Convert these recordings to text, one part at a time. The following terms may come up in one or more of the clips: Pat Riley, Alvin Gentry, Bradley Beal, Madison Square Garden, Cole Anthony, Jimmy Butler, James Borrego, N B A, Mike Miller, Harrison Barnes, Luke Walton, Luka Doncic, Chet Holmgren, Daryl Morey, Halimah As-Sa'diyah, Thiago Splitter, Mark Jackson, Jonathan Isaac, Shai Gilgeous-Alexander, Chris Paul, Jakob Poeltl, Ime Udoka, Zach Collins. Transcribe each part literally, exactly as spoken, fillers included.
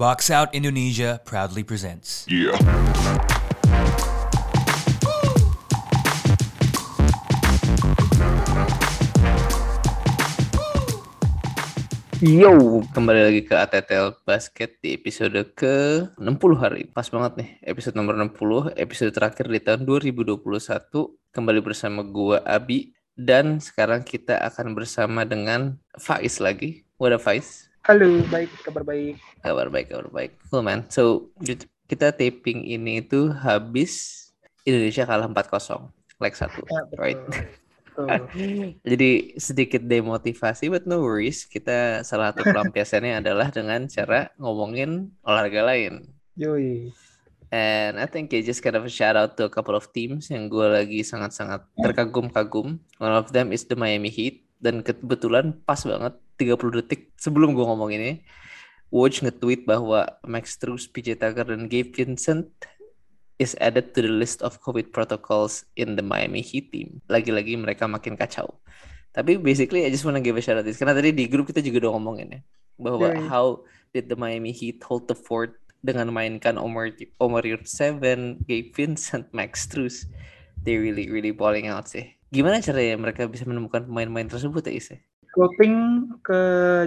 Box Out Indonesia proudly presents. Yeah. Yo, kembali lagi ke A T T L Basket di episode ke enam puluh hari ini. Pas banget nih, episode nomor enam puluh, episode terakhir di tahun dua ribu dua puluh satu. Kembali bersama gua Abi, dan sekarang kita akan bersama dengan Faiz lagi. What up, Faiz? Halo, baik, kabar baik. Kabar baik, kabar baik. Cool, man. So, kita taping ini itu habis Indonesia kalah empat kosong, leg satu, ya, right? Jadi sedikit demotivasi, but no worries. Kita salah satu pelampiasannya adalah dengan cara ngomongin olahraga lain. Yoi. And I think it's just kind of a shout out to a couple of teams yang gue lagi sangat-sangat terkagum-kagum. One of them is the Miami Heat. Dan kebetulan pas banget tiga puluh detik sebelum gue ngomong ini, Woj nge-tweet bahwa Max Strus, P J Tucker, dan Gabe Vincent is added to the list of COVID protocols in the Miami Heat team. Lagi-lagi mereka makin kacau. Tapi basically I just wanna give a shout out this. Karena tadi di grup kita juga udah ngomongin ya. Bahwa yeah. How did the Miami Heat hold the fort dengan mainkan Omar Omarion Seven, Gabe Vincent, Max Strus. They really, really balling out sih. Gimana caranya mereka bisa menemukan pemain-pemain tersebut ya Ise? Floating ke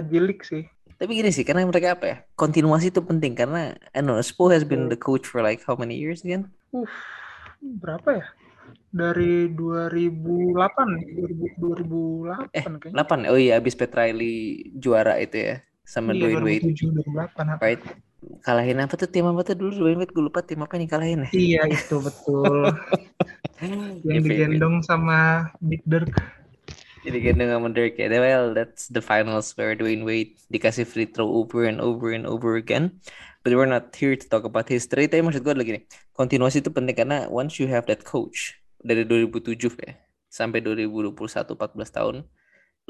Jilik sih. Tapi gini sih, karena mereka apa ya, kontinuasi itu penting. Karena I don't know, Spo has been the coach for like how many years again? Uh, berapa ya? Dari dua ribu delapan kayaknya. delapan Oh iya, abis Pat Riley juara itu ya, sama iya, Dwayne Wade. dua ribu tujuh dua ribu delapan Right. Kalahin apa tuh, tim apa tuh dulu Dwayne Wade, gue lupa tim apa nih kalahin ya. Iya itu betul. Yang digendong sama Big Dirk. Jadi gendong sama Dirk ya. Well, that's the finals where Dwayne Wade dikasih free throw over and over and over again. But we're not here to talk about history. Tapi maksud gue adalah gini, kontinuasi itu penting karena once you have that coach dari dua ribu tujuh ya sampai dua ribu dua puluh satu, empat belas tahun,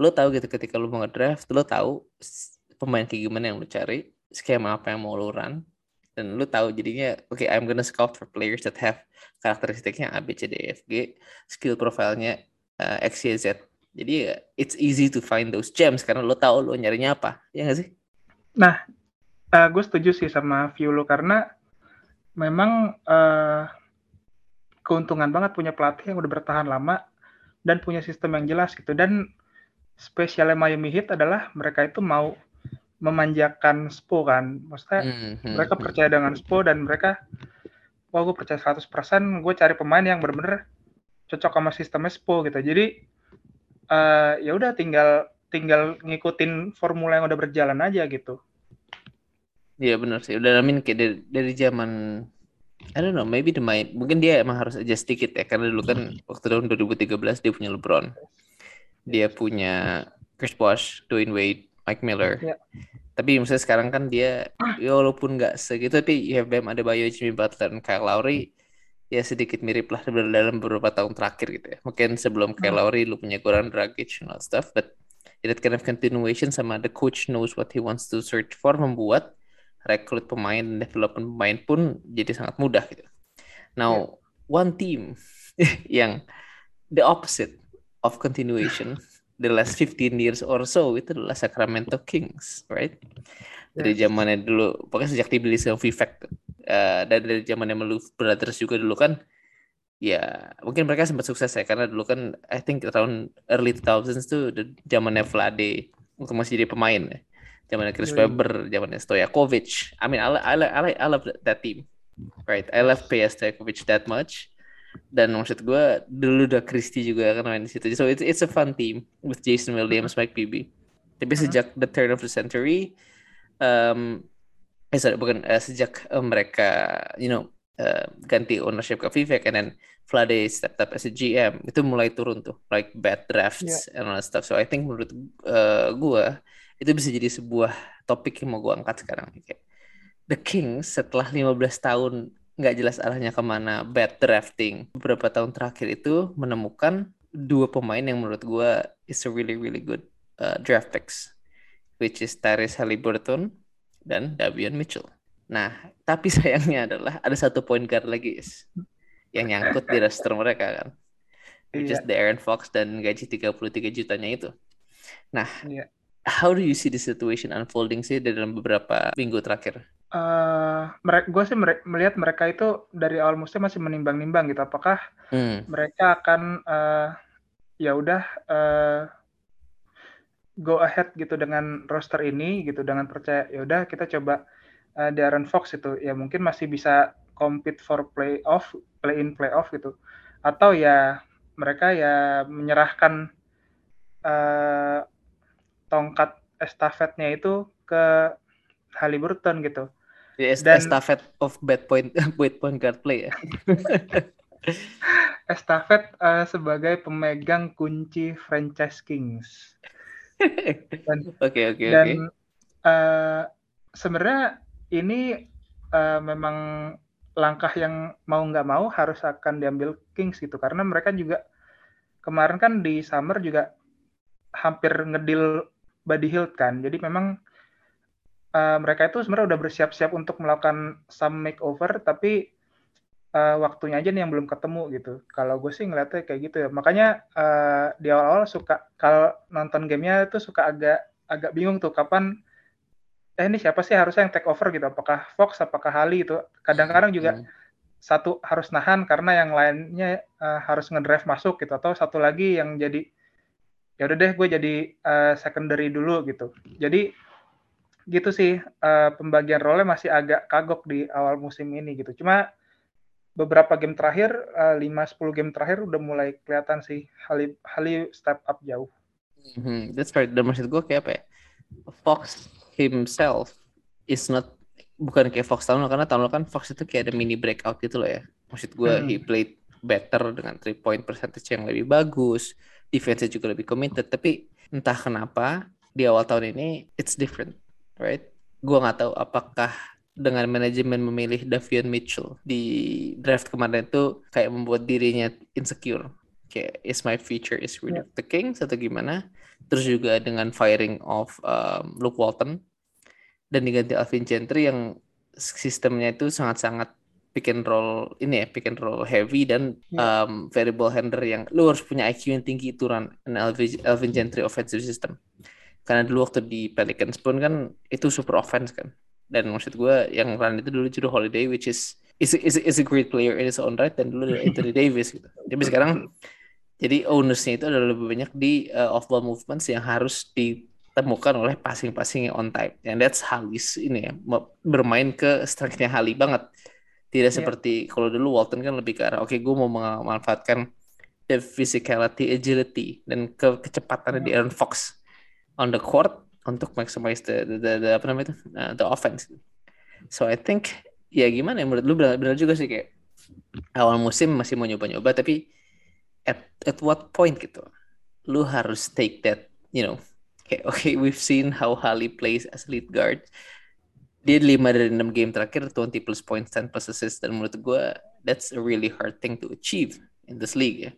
lo tahu gitu ketika lo mau ngedraft, lo tahu pemain kayak gimana yang lo cari, skema apa yang mau lo run, dan lo tahu jadinya okay, I'm gonna scout for players that have karakteristiknya A, B, C, D, E, F, G, skill profilnya uh, X, Y, Z. Jadi it's easy to find those gems karena lo tau lo nyarinya apa, ya nggak sih? Nah, uh, gue setuju sih sama view lo karena memang uh, keuntungan banget punya pelatih yang udah bertahan lama dan punya sistem yang jelas gitu. Dan spesialnya Miami Heat adalah mereka itu mau memanjakan Spo kan, maksudnya mm-hmm. mereka percaya dengan Spo dan mereka, wah gue percaya seratus persen gue cari pemain yang benar-benar cocok sama sistemnya Spo gitu. Jadi Uh, ya udah tinggal tinggal ngikutin formula yang udah berjalan aja gitu. Iya benar sih. Udah namin kayak dari, dari zaman I don't know, maybe the main mungkin dia emang harus adjust sedikit ya karena dulu kan waktu tahun dua ribu tiga belas dia punya LeBron. Dia punya Chris Paul, Dwayne Wade, Mike Miller. Ya. Tapi misalnya sekarang kan dia ya walaupun enggak segitu tapi you have Bam Adebayo, Jimmy Butler, dan Kyle Lowry. Ya sedikit mirip lah dalam beberapa tahun terakhir gitu ya. Mungkin sebelum Kyle Lowry lu punya Goran Dragic and all stuff, but that kind of continuation sama the coach knows what he wants to search for membuat rekrut pemain dan development pemain pun jadi sangat mudah gitu. Now, yeah. One team yang the opposite of continuation the last fifteen years or so itu adalah Sacramento Kings, right? Dari zamannya dulu, pokoknya sejak dibeli sama Vivek. Uh, dan dari zamannya Lu Brothers juga dulu kan ya mungkin mereka sempat sukses ya karena dulu kan I think around early two thousands tuh zamannya Vlade waktu masih jadi pemain ya, zamannya Chris Webber, zamannya Stojakovic. I mean I love, I, love, I, love, I love that team, right? I love P S Stojakovic that much. Dan maksud gue dulu udah Christie juga kan main di situ, so it's, it's a fun team with Jason Williams, Mike Bibby. Tapi uh-huh. sejak the turn of the century um, Eh, sorry, bukan uh, sejak uh, mereka, you know, uh, ganti ownership ke Vivek, and then Vlade stepped up as a G M, itu mulai turun tuh, like bad drafts yeah. and all that stuff. So I think menurut uh, gue itu bisa jadi sebuah topik yang mau gue angkat sekarang. Kayak the Kings setelah lima belas tahun nggak jelas arahnya kemana, bad drafting, beberapa tahun terakhir itu menemukan dua pemain yang menurut gue is a really really good uh, draft picks, which is Tyrese Haliburton dan Davion Mitchell. Nah, tapi sayangnya adalah ada satu point guard lagi is, yang nyangkut di roster mereka kan. Which yeah. is the Aaron Fox dan gaji tiga puluh tiga jutanya itu. Nah, yeah. how do you see the situation unfolding sih dalam beberapa minggu terakhir? Uh, mereka, gue sih mere- melihat mereka itu dari awal musim masih menimbang-nimbang gitu. Apakah hmm. mereka akan uh, ya udah uh, go ahead gitu dengan roster ini gitu, dengan percaya ya udah kita coba uh, di Aaron Fox itu ya mungkin masih bisa compete for playoff, play in playoff gitu. Atau ya mereka ya menyerahkan uh, tongkat estafetnya itu ke Haliburton gitu. Yes, dan estafet of bad point, bad point guard play ya. Estafet uh, sebagai pemegang kunci franchise Kings. Oke oke oke. Dan okay. uh, sebenarnya ini uh, memang langkah yang mau nggak mau harus akan diambil Kings gitu, karena mereka juga kemarin kan di summer juga hampir ngedil Buddy Hield kan. Jadi memang Uh, mereka itu sebenarnya udah bersiap-siap untuk melakukan some makeover, tapi uh, waktunya aja nih yang belum ketemu gitu. Kalau gue sih ngeliatnya kayak gitu ya. Makanya uh, di awal-awal suka kalau nonton gamenya tuh suka agak agak bingung tuh kapan eh ini siapa sih harusnya yang take over gitu? Apakah Fox, apakah Hali itu? Kadang-kadang juga hmm. satu harus nahan karena yang lainnya uh, harus ngedrive masuk gitu, atau satu lagi yang jadi ya udah deh gue jadi uh, secondary dulu gitu. Jadi gitu sih, uh, pembagian role masih agak kagok di awal musim ini gitu. Cuma beberapa game terakhir, uh, lima sampai sepuluh game terakhir udah mulai kelihatan sih Hali, Hali step up jauh. Mm-hmm. That's right. Dan maksud gue kayak apa ya, Fox himself is not, bukan kayak Fox tahun lalu, karena tahun lalu kan Fox itu kayak ada mini breakout gitu loh ya. Maksud gue mm. he played better dengan three point percentage yang lebih bagus, defense-nya juga lebih committed, tapi entah kenapa di awal tahun ini it's different. Right, gue nggak tahu apakah dengan manajemen memilih Davion Mitchell di draft kemarin itu kayak membuat dirinya insecure, kayak is my future is with yeah. the Kings atau gimana. Terus juga dengan firing of um, Luke Walton dan diganti Alvin Gentry yang sistemnya itu sangat-sangat pick and roll ini ya, pick and roll heavy dan yeah. um, variable handler yang lu harus punya I Q yang tinggi itu run an Alvin, Alvin Gentry offensive system. Karena dulu waktu di Pelicans pun kan itu super offense kan. Dan maksud gue yang run itu dulu Jrue Holiday, which is is is is a great player in his own right, dan dulu Anthony Davis gitu. Tapi sekarang jadi onusnya itu adalah lebih banyak di uh, off ball movements yang harus ditemukan oleh passing-passing yang on time. And that's Halis ini ya, bermain ke strength-nya Hali banget. Tidak yeah. seperti kalau dulu Walton kan lebih ke arah oke okay, gue mau memanfaatkan the physicality, agility dan ke- kecepatannya yeah. di Aaron Fox on the court untuk maximize the the, the, the apa namanya itu uh, the offense. So I think ya gimana ya, menurut lu benar, benar juga sih kayak awal musim masih mau nyoba-nyoba, tapi at at what point gitu lu harus take that, you know, kayak oke okay, we've seen how Hali plays as lead guard. Dia lima dari enam game terakhir twenty plus points, ten plus assists, dan menurut gue that's a really hard thing to achieve in this league ya.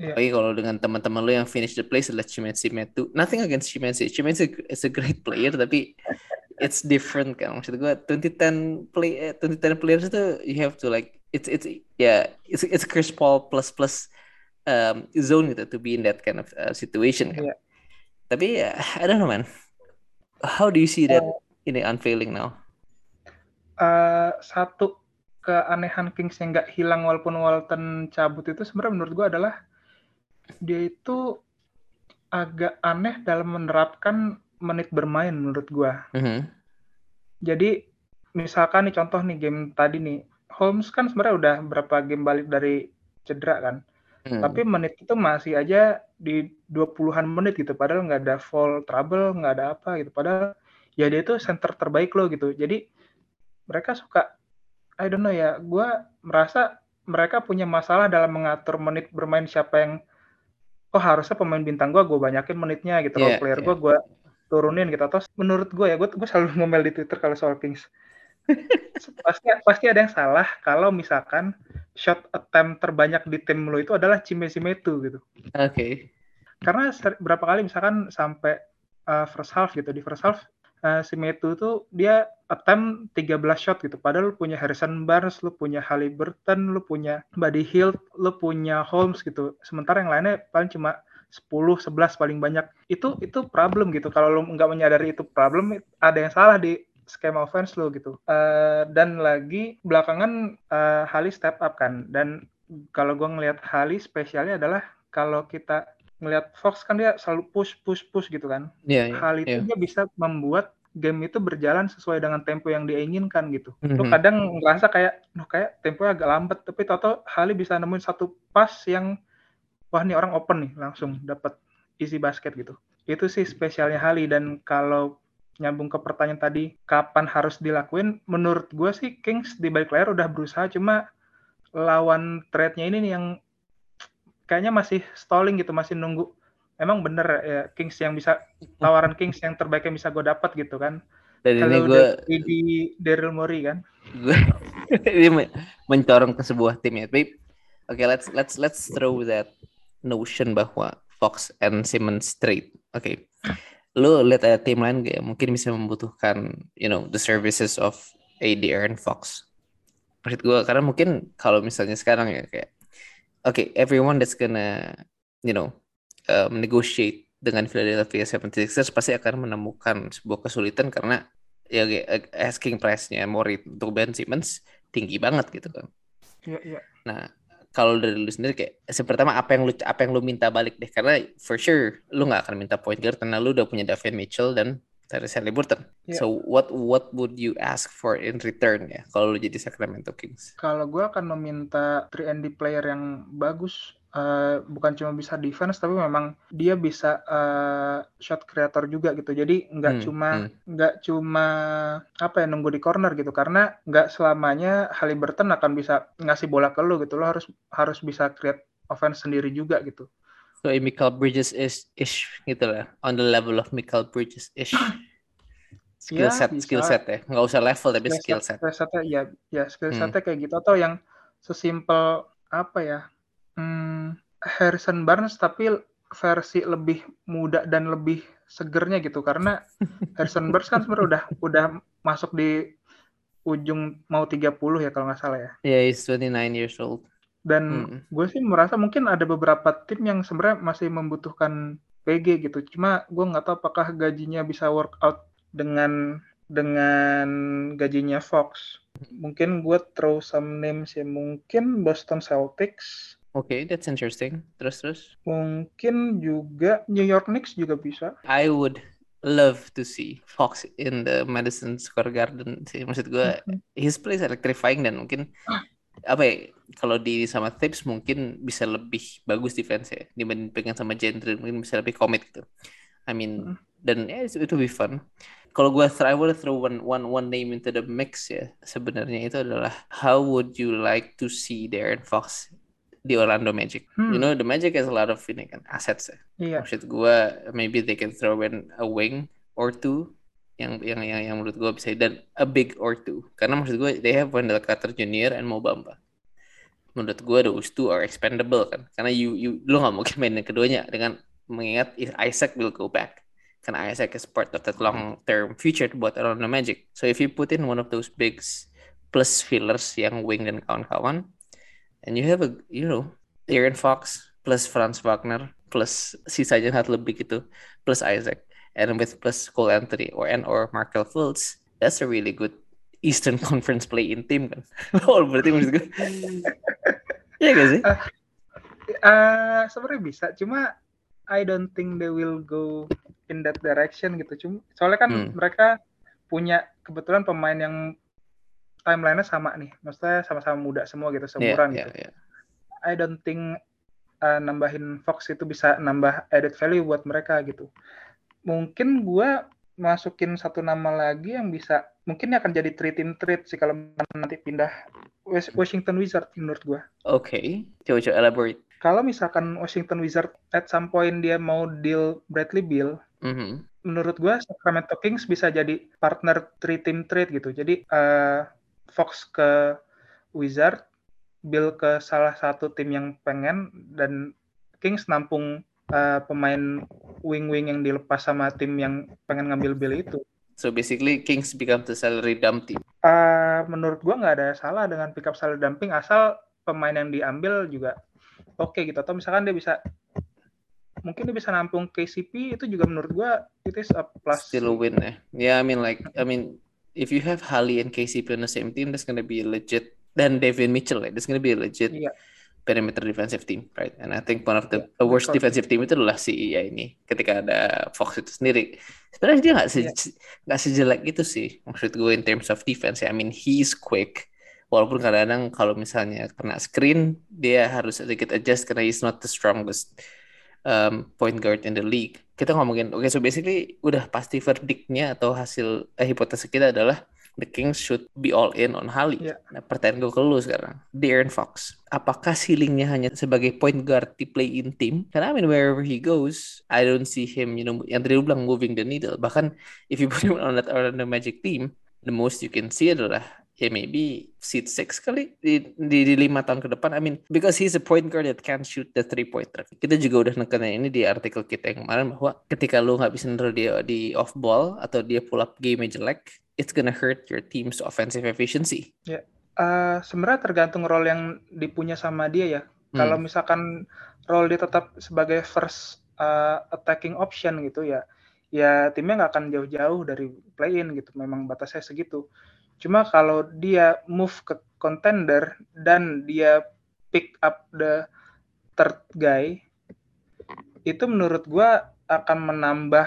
Yeah. Oke, kalau dengan teman-teman lo yang finish the place adalah Chimezie Metu. Nothing against Chimezie. Chimezie is a great player, tapi it's different kan. Maksud gue twenty ten play, twenty ten players itu you have to like it's it's yeah it's it's Chris Paul plus plus um, zone gitu to be in that kind of uh, situation kan. Yeah. Tapi uh, I don't know man. How do you see that uh, ini unfailing now? Uh, satu keanehan Kings yang nggak hilang walaupun Walton cabut itu sebenarnya menurut gue adalah dia itu agak aneh dalam menerapkan menit bermain menurut gue. Mm-hmm. Jadi misalkan nih contoh nih game tadi nih, Holmes kan sebenarnya udah berapa game balik dari cedera kan, mm. tapi menit itu masih aja di dua puluhan menit gitu, padahal nggak ada foul trouble, nggak ada apa gitu, padahal ya dia itu center terbaik loh gitu. Jadi mereka suka, I don't know ya, gue merasa mereka punya masalah dalam mengatur menit bermain siapa yang oh harusnya pemain bintang gue, gue banyakin menitnya gitu, yeah, role player yeah. gue, gue turunin gitu. Atau menurut gue ya, gue gue selalu ngomel di Twitter kalau soal Kings. pasti pasti ada yang salah kalau misalkan shot attempt terbanyak di tim lo itu adalah Chimezie Metu gitu. Oke. Okay. Karena ser- berapa kali misalkan sampai uh, first half gitu, di first half uh, si Metu tuh dia attempt tiga belas shot gitu. Padahal lo punya Harrison Barnes, lo punya Haliburton, lo punya Buddy Hield, lo punya Holmes gitu. Sementara yang lainnya paling cuma sepuluh, sebelas paling banyak. Itu itu problem gitu. Kalau lo nggak menyadari itu problem, ada yang salah di skema offense lo gitu. Uh, dan lagi belakangan uh, Hali step up kan. Dan kalau gue ngelihat Hali spesialnya adalah kalau kita ngelihat Fox kan dia selalu push push push gitu kan. Yeah, yeah, Hal itu yeah. dia bisa membuat game itu berjalan sesuai dengan tempo yang dia inginkan gitu. Mm-hmm. Lo kadang ngerasa kayak, noh kayak temponya agak lambat, tapi tau-tau Hali bisa nemuin satu pass yang wah nih orang open nih, langsung dapat easy basket gitu. Itu sih spesialnya Hali. Dan kalau nyambung ke pertanyaan tadi, kapan harus dilakuin? Menurut gue sih Kings di balik layar udah berusaha, cuma lawan trade-nya ini nih yang kayaknya masih stalling gitu, masih nunggu. Emang bener ya, Kings yang bisa, tawaran Kings yang terbaik yang bisa gue dapat gitu kan. Dan kalau ini gue di Daryl Morey kan. Gue ini mencorong ke sebuah tim ya. Tapi oke, okay, let's let's let's throw that notion bahwa Fox and Simmons trade. Oke, okay. Lu lihat ada tim lain gak? Mungkin bisa membutuhkan, you know, the services of A D Aaron Fox. Maksud gue karena mungkin kalau misalnya sekarang ya kayak okay, everyone that's gonna, you know, um, negotiate dengan Philadelphia seventy-sixers pasti akan menemukan sebuah kesulitan karena ya asking price-nya Morey untuk Ben Simmons tinggi banget gitu kan. Iya, iya. Nah, kalau dari lu sendiri kayak pertama apa yang lu apa yang lu minta balik deh, karena for sure lu enggak akan minta point guard karena lu udah punya Davion Mitchell dan Tyrese Haliburton. Yeah. So what what would you ask for in return ya kalau lu jadi Sacramento Kings? Kalau gue akan meminta three and D player yang bagus, uh, bukan cuma bisa defense tapi memang dia bisa uh, shot creator juga gitu. Jadi nggak hmm, cuma nggak hmm. cuma apa ya nunggu di corner gitu, karena nggak selamanya Haliburton akan bisa ngasih bola ke lu gitu. Lu harus harus bisa create offense sendiri juga gitu. So Mikal Bridges is ish gitu lah, on the level of Mikal Bridges ish. Skill set, ya, skill set ya, nggak usah level tapi skill set. Skill setnya ya, ya skill hmm. setnya kayak gitu, atau yang sesimpel apa ya, hmm, Harrison Barnes tapi versi lebih muda dan lebih segernya gitu, karena Harrison Barnes kan sebenarnya udah udah masuk di ujung mau tiga puluh ya kalau nggak salah ya. Yeah, he's twenty-nine years old. Dan hmm. gue sih merasa mungkin ada beberapa tim yang sebenarnya masih membutuhkan P G gitu. Cuma gue nggak tahu apakah gajinya bisa workout dengan dengan gajinya Fox. Mungkin gue throw some names ya. Mungkin Boston Celtics. Oke, okay, that's interesting. Terus terus. Mungkin juga New York Knicks juga bisa. I would love to see Fox in the Madison Square Garden. Maksud gue, his place electrifying dan mungkin apa ya, kalau di sama tips mungkin bisa lebih bagus defense ya dibanding pengen sama Gentry, mungkin bisa lebih komit gitu. I mean, dan ya yeah, itu be fun. Kalau gue I would throw one one one name into the mix ya. Sebenarnya itu adalah how would you like to see Aaron Fox di Orlando Magic? Hmm. You know the Magic has a lot of ini kan assets ya. Yeah. Maksud gue maybe they can throw in a wing or two. Yang, yang yang yang menurut gue bisa, dan a big or two, karena maksud gue they have Wendell Carter Junior and Mo Bamba. Menurut gue those two are expendable kan, karena you you lo nggak mungkin mainin keduanya dengan mengingat Isaac will go back, karena Isaac is part of that long term future buat Orlando Magic. So if you put in one of those bigs plus fillers yang wing dan kawan-kawan, and you have a you know Aaron Fox plus Franz Wagner plus sisanya satu lebih gitu plus Isaac. And with plus Cole Anthony or and or Markel Fultz, that's a really good Eastern Conference play-in team kan. All berarti menurut gue. Iya gak sih? Uh, uh, sebenarnya bisa, cuma I don't think they will go in that direction gitu. Cuma soalnya kan hmm. mereka punya kebetulan pemain yang timeline-nya sama nih. Maksudnya sama-sama muda semua gitu, seumuran yeah, yeah, gitu. Yeah. I don't think uh, nambahin Fox itu bisa nambah added value buat mereka gitu. Mungkin gue masukin satu nama lagi yang bisa, mungkin akan jadi three-team trade sih kalau nanti pindah Washington Wizards menurut gue. Oke, okay. Coba elaborate. Kalau misalkan Washington Wizards at some point dia mau deal Bradley Beal, mm-hmm. menurut gue Sacramento Kings bisa jadi partner three-team trade gitu. Jadi uh, Fox ke Wizards, Beal ke salah satu tim yang pengen, dan Kings nampung Uh, pemain wing-wing yang dilepas sama tim yang pengen ngambil Bill itu. So basically Kings become the salary dump team. Uh, menurut gua nggak ada salah dengan pick up salary dumping asal pemain yang diambil juga oke okay, gitu. Atau misalkan dia bisa, mungkin dia bisa nampung K C P, itu juga menurut gua it is a plus. Still a win ya. Yeah, I mean like I mean if you have Hali and K C P on the same team, that's going to be legit. Then Davion Mitchell, right? That's going to be a legit yeah. perimeter defensive team, right? And I think one of the yeah, worst betul. defensive team itu adalah si ya ini. Ketika ada Fox itu sendiri, sebenarnya dia nggak se- yeah. sejelek itu sih. Maksud gue in terms of defense, ya. I mean he's quick. Walaupun kadang-kadang kalau misalnya kena screen, dia harus sedikit adjust karena he's not the strongest um, point guard in the league. Kita ngomongin, okay, so basically udah pasti verdictnya atau hasil eh, hipotesa kita adalah the Kings should be all in on Hali. Yeah. Nah, pertanyaan gue ke lu sekarang, Aaron Fox, apakah ceilingnya hanya sebagai point guard di play-in team? Karena I mean wherever he goes, I don't see him, you know, yang tadi lu bilang moving the needle. Bahkan if you put him on that Orlando Magic team, the most you can see adalah ya yeah, maybe seed six kali di, di di lima tahun ke depan. I mean because he's a point guard that can shoot the three pointer. Kita juga udah nekenin ini di artikel kita yang kemarin bahwa ketika lu nggak bisa nendro dia di off ball atau dia pull up game jelek, it's gonna hurt your team's offensive efficiency. Ya, yeah. uh, sebenarnya tergantung role yang dipunya sama dia ya. Hmm. Kalau misalkan role dia tetap sebagai first uh, attacking option gitu ya, ya timnya nggak akan jauh-jauh dari play-in gitu. Memang batasnya segitu. Cuma kalau dia move ke contender dan dia pick up the third guy, itu menurut gue akan menambah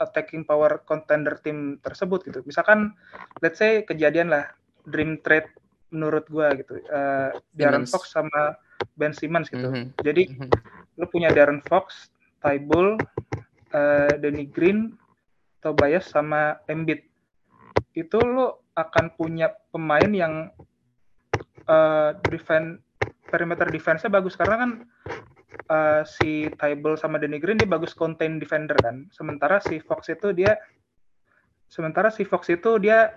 attacking power contender tim tersebut gitu. Misalkan, let's say kejadian lah, dream trade menurut gue gitu. Uh, Darren Fox sama Ben Simmons gitu. Mm-hmm. Jadi, mm-hmm. lu punya Darren Fox, Ty Bull, uh, Danny Green, Tobias sama Embiid. Itu lu akan punya pemain yang uh, defense perimeter defense-nya bagus karena kan uh, si Tybal sama Danny Green dia bagus contain defender kan. Sementara si Fox itu dia sementara si Fox itu dia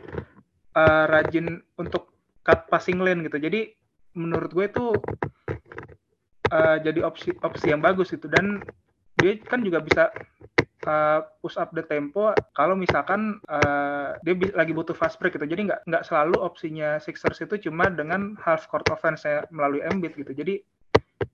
uh, rajin untuk cut passing lane gitu. Jadi menurut gue itu uh, jadi opsi opsi yang bagus itu dan dia kan juga bisa Uh, push up the tempo kalau misalkan uh, dia bi- lagi butuh fast break gitu. Jadi nggak nggak selalu opsinya Sixers itu cuma dengan half court offense melalui Embiid gitu. Jadi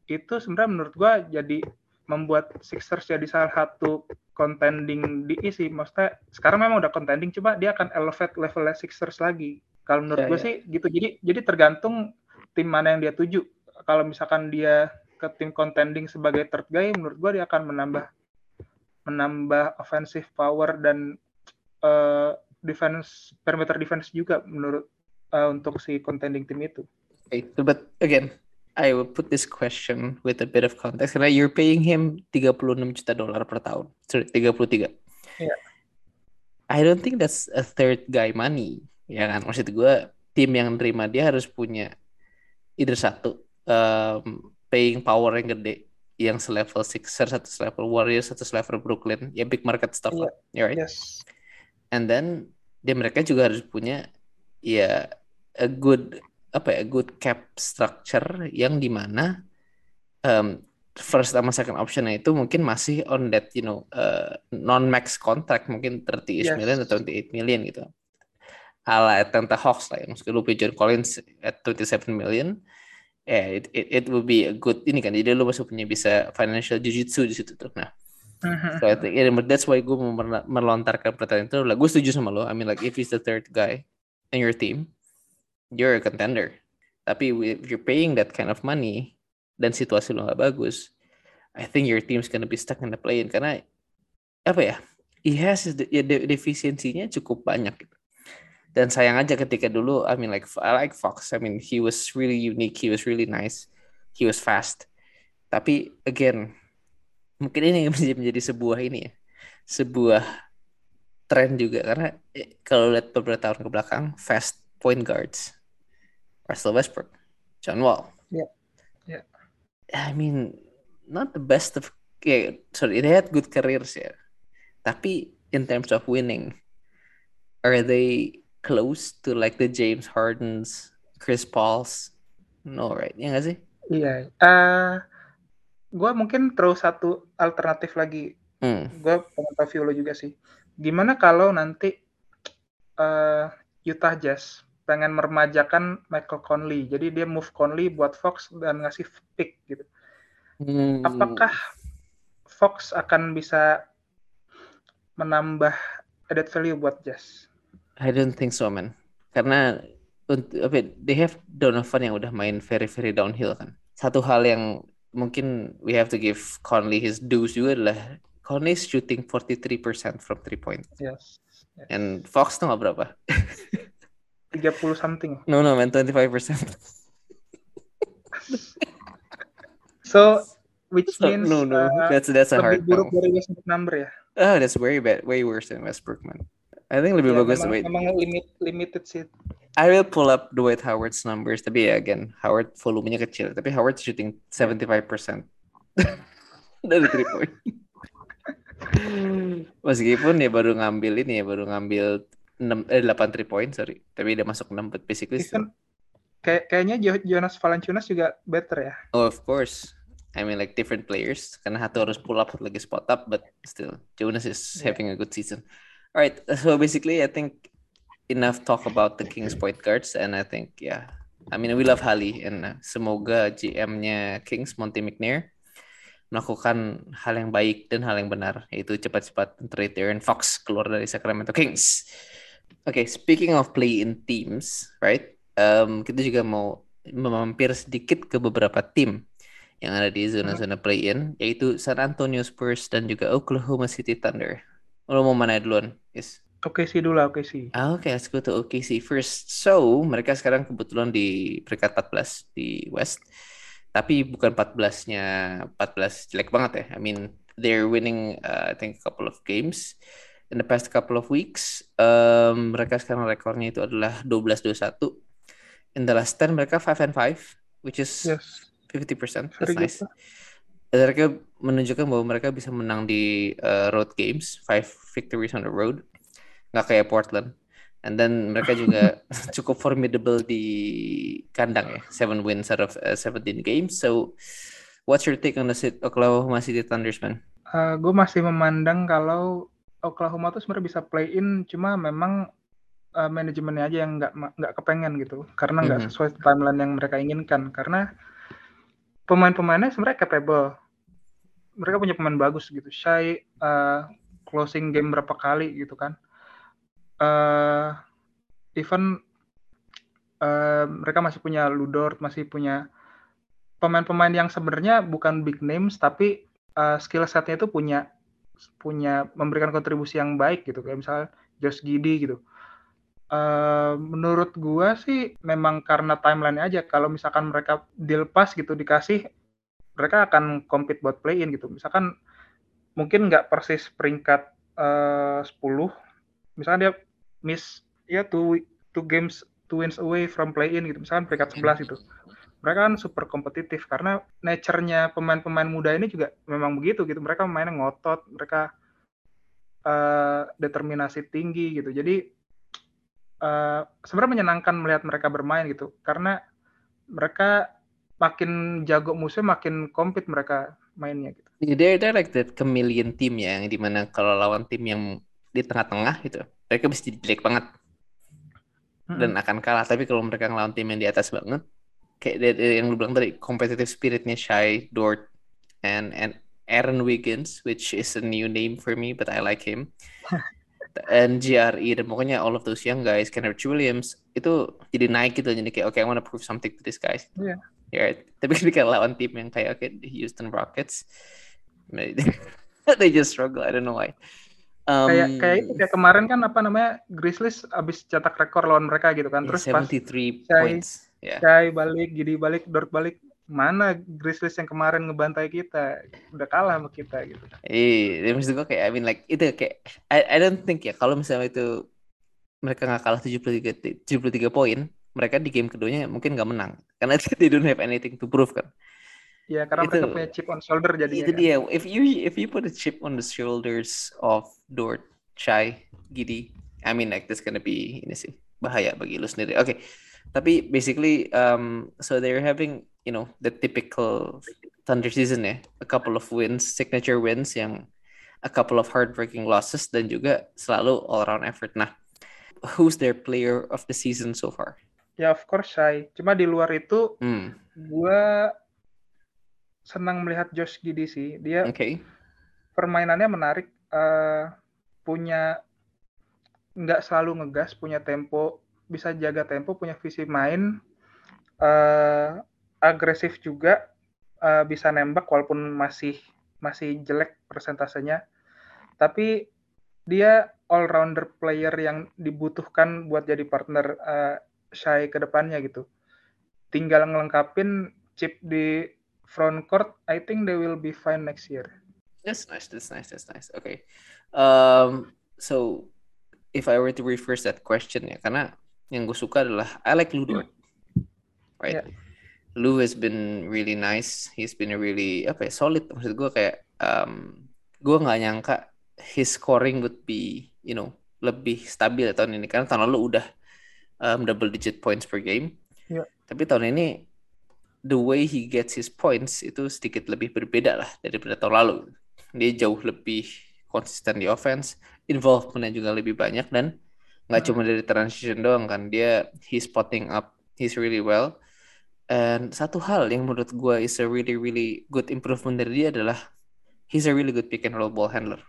itu sebenarnya menurut gua jadi membuat Sixers jadi salah satu contending di isi. Maksudnya sekarang memang udah contending, cuma dia akan elevate levelnya Sixers lagi. Kalau menurut yeah, gua yeah. sih gitu. Jadi jadi tergantung tim mana yang dia tuju. Kalau misalkan dia ke tim contending sebagai third guy, menurut gua dia akan menambah menambah offensive power dan uh, defense perimeter defense juga menurut uh, untuk si contending team itu. Okay, but again, I will put this question with a bit of context karena you're paying him tiga puluh enam juta dolar per tahun. Sorry, tiga puluh tiga. Yeah. I don't think that's a third guy money. Ya kan, maksud gue tim yang nerima dia harus punya either satu um, paying power yang gede yang selevel Sixers, satu selevel Warriors, satu selevel Brooklyn, ya big market stuff lah, yeah. right? Yes. And then, dia mereka juga harus punya, ya, a good apa ya, a good cap structure yang dimana um, first sama second optionnya itu mungkin masih on that, you know, uh, non max contract mungkin thirty-ish yes. million atau twenty-eight million gitu, ala Atlanta Hawks lah, yang mungkin lupa John Collins at twenty-seven million. Yeah, it, it it will be a good ini kan. Jadi lu masih punya bisa financial jiu-jitsu di situ tuh. Nah, mm-hmm. so I think yeah, that's why gue melontarkan pertanyaan itu lah. Gue setuju sama lo. I mean like if he's the third guy in your team, you're a contender. Tapi if you're paying that kind of money dan situasi lo nggak bagus, I think your team's gonna be stuck in the play-in karena apa ya? He has ya, defisiensinya cukup banyak gitu. Dan sayang aja ketika dulu, I mean like I like Fox. I mean he was really unique, he was really nice, he was fast. Tapi again, mungkin ini menjadi sebuah ini ya, sebuah tren juga karena eh, kalau lihat beberapa tahun ke belakang, fast point guards, Russell Westbrook, John Wall. Yeah, yeah. I mean not the best of, yeah, sorry, they had good careers ya. Tapi in terms of winning, are they close to like the James Hardens, Chris Pauls, no right? Ya nggak sih? Iya. Yeah. Uh, gue mungkin throw satu alternatif lagi. Hmm. Gue pengen review lo juga sih. Gimana kalau nanti uh, Utah Jazz pengen meremajakan Michael Conley, jadi dia move Conley buat Fox dan ngasih pick gitu. Hmm. Apakah Fox akan bisa menambah added value buat Jazz? I don't think so, man. Karena they have Donovan yang udah main very very downhill kan. Satu hal yang mungkin we have to give Conley his dues juga adalah Conley shooting forty-three percent from three point. Yes. Yes. And Fox tuh nggak berapa? thirty something. No no man, twenty-five percent. So which means no no, uh, that's that's a hard buruk dari Westbrook number ya. Oh, that's very bad, way worse than Westbrook man. I think lebih yeah, bagus emang, emang limit limited sih. I will pull up Dwight Howard's numbers, tapi ya again Howard volumenya kecil, tapi Howard shooting seventy-five percent dari three point. Meskipun dia baru ngambil ini ya, baru ngambil enam eh, delapan three point, sorry. Tapi dia masuk enam, but basically kan, kayak kayaknya Jonas Valanciunas juga better ya. Oh, of course. I mean like different players, karena satu harus pull up lagi spot up, but still Jonas is yeah. having a good season. Alright, so basically I think enough talk about the Kings point guards, and I think yeah, I mean we love Hali, and uh, semoga G M-nya Kings Monty McNair melakukan hal yang baik dan hal yang benar, yaitu cepat-cepat trade Aaron Fox keluar dari Sacramento Kings. Okay, speaking of play-in teams, right? Um, kita juga mau memampir sedikit ke beberapa tim yang ada di zona-zona play-in, yaitu San Antonio Spurs dan juga Oklahoma City Thunder. Lo mau mana duluan, guys? O K C dulu lah, O K C. Ah, oke, okay, let's go to O K C first. So, mereka sekarang kebetulan di peringkat empat belas di West. Tapi bukan empat belasnya, empat belas jelek banget ya. I mean, they're winning, uh, I think, a couple of games in the past couple of weeks. Um, mereka sekarang rekornya itu adalah twelve twenty-one. In the last ten, mereka five and five, which is yes. fifty percent. That's Very nice. Good. Mereka menunjukkan bahwa mereka bisa menang di uh, road games, five victories on the road. Nggak kayak Portland. And then mereka juga cukup formidable di kandang ya. Seven wins out of uh, seventeen games. So, what's your take on the sit- Oklahoma City Thunder, man? Uh, gue masih memandang kalau Oklahoma tuh sebenarnya bisa play in, cuma memang uh, manajemennya aja yang nggak nggak kepengen gitu, karena nggak mm-hmm. sesuai timeline yang mereka inginkan. Karena pemain-pemainnya sebenarnya capable. Mereka punya pemain bagus gitu. Shai uh, closing game berapa kali gitu kan. Uh, even uh, mereka masih punya Lu Dort, masih punya pemain-pemain yang sebenarnya bukan big names, tapi uh, skill setnya itu punya punya memberikan kontribusi yang baik gitu, kayak misalnya Josh Giddey gitu. Uh, menurut gua sih memang karena timeline-nya aja. Kalau misalkan mereka deal pass gitu dikasih, mereka akan compete buat play-in gitu. Misalkan mungkin nggak persis peringkat uh, sepuluh. Misalkan dia miss ya two two games two wins away from play-in gitu, misalkan peringkat sebelas gitu. Mereka kan super kompetitif karena nature-nya pemain-pemain muda ini juga memang begitu gitu. Mereka mainnya ngotot, mereka uh, determinasi tinggi gitu. Jadi uh, sebenarnya menyenangkan melihat mereka bermain gitu, karena mereka makin jago musuh makin compete mereka mainnya gitu. They're, they're like that chameleon team ya, yang dimana kalau lawan tim yang di tengah-tengah gitu, mereka bisa jelek banget dan akan kalah. Tapi kalau mereka ngelawan tim yang di atas banget, kayak yang lu bilang tadi, competitive spiritnya Shai, Dort, and and Aaron Wiggins, which is a new name for me, but I like him. And G R E dan pokoknya all of those young guys, Kenneth Williams, itu jadi naik gitu, jadi kayak oke, okay, I want to prove something to these guys. Yeah. Right. Tapi ketika lawan tim yang kayak oke, okay, Houston Rockets, they just struggle. I don't know why. Um, kayak kayak itu kayak kemarin kan apa namanya Grizzlies abis cetak rekor lawan mereka gitu kan, terus pas Shai yeah. balik, Giddey balik, Dort balik, mana Grizzlies yang kemarin ngebantai kita udah kalah sama kita gitu. Iya, maksud gue kayak I mean like itu kayak I, I don't think ya kalau misalnya itu mereka nggak kalah tujuh puluh tiga poin, mereka di game keduanya mungkin nggak menang karena they don't have anything to prove kan. Ya, karena itu, mereka punya chip on shoulder jadinya. Itu dia. Kan? If you if you put a chip on the shoulders of Dort, Shai, Giddey, I mean like that's gonna be ini sih bahaya bagi lu sendiri. Oke. Okay. Tapi basically um so they're having, you know, the typical Thunder season ya. A couple of wins, signature wins yang a couple of heartbreaking losses dan juga selalu all around effort. Nah, who's their player of the season so far? Ya, of course Shai. Cuma di luar itu hmm. gua senang melihat Josh Giddey sih. Dia okay. permainannya menarik, uh, punya nggak selalu ngegas, punya tempo, bisa jaga tempo, punya visi main, uh, agresif juga, uh, bisa nembak walaupun masih masih jelek persentasenya. Tapi dia all-rounder player yang dibutuhkan buat jadi partner uh, Shai ke depannya gitu. Tinggal ngelengkapin chip di front court, I think they will be fine next year. That's nice, that's nice, that's nice. Okay. Um, so, if I were to reverse that question ya, karena yang gue suka adalah, I like Lu Dort. Right? Yeah. Lu has been really nice. He's been a really, apa ya, solid. Maksud gue kayak, um, gue gak nyangka his scoring would be, you know, lebih stabil tahun ini. Karena tahun lalu udah um, double digit points per game. Yeah. Tapi tahun ini, the way he gets his points itu sedikit lebih berbeda lah daripada tahun lalu. Dia jauh lebih konsisten di offense, involvementnya juga lebih banyak, dan gak cuma dari transition doang kan. Dia, he's spotting up, he's really well. And satu hal yang menurut gue is a really, really good improvement dari dia adalah he's a really good pick and roll ball handler.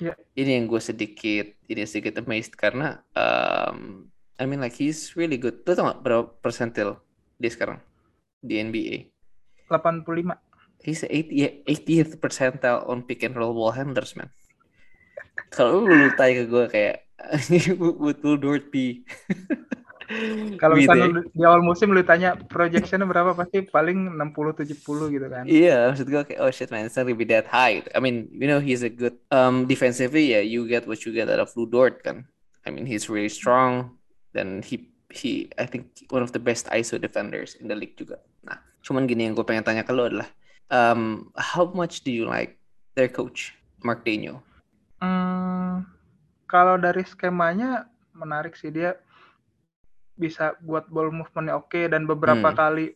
Yeah. Ini yang gue sedikit ini sedikit amazed karena um, I mean like he's really good. Lo tau gak berapa persentil dia sekarang di N B A? eighty-five. He's eightieth percentile on pick and roll ball handlers, man. Kalau lu tanya ke gue kayak would Lu Dort be kalau misalnya di awal musim lu tanya projection berapa, pasti paling sixty to seventy gitu kan. Iya, yeah, maksud gue kayak oh shit man, it's not really that high. I mean, you know, he's a good um, defensively, yeah, you get what you get out of Lu Dort kan. I mean, he's really strong, dan he he I think one of the best I S O defenders in the league juga. Nah, cuman gini yang gue pengen tanya ke lo adalah um, how much do you like their coach Mark Daigneault? Hmm, kalau dari skemanya menarik sih, dia bisa buat ball movement-nya oke, okay, dan beberapa hmm. kali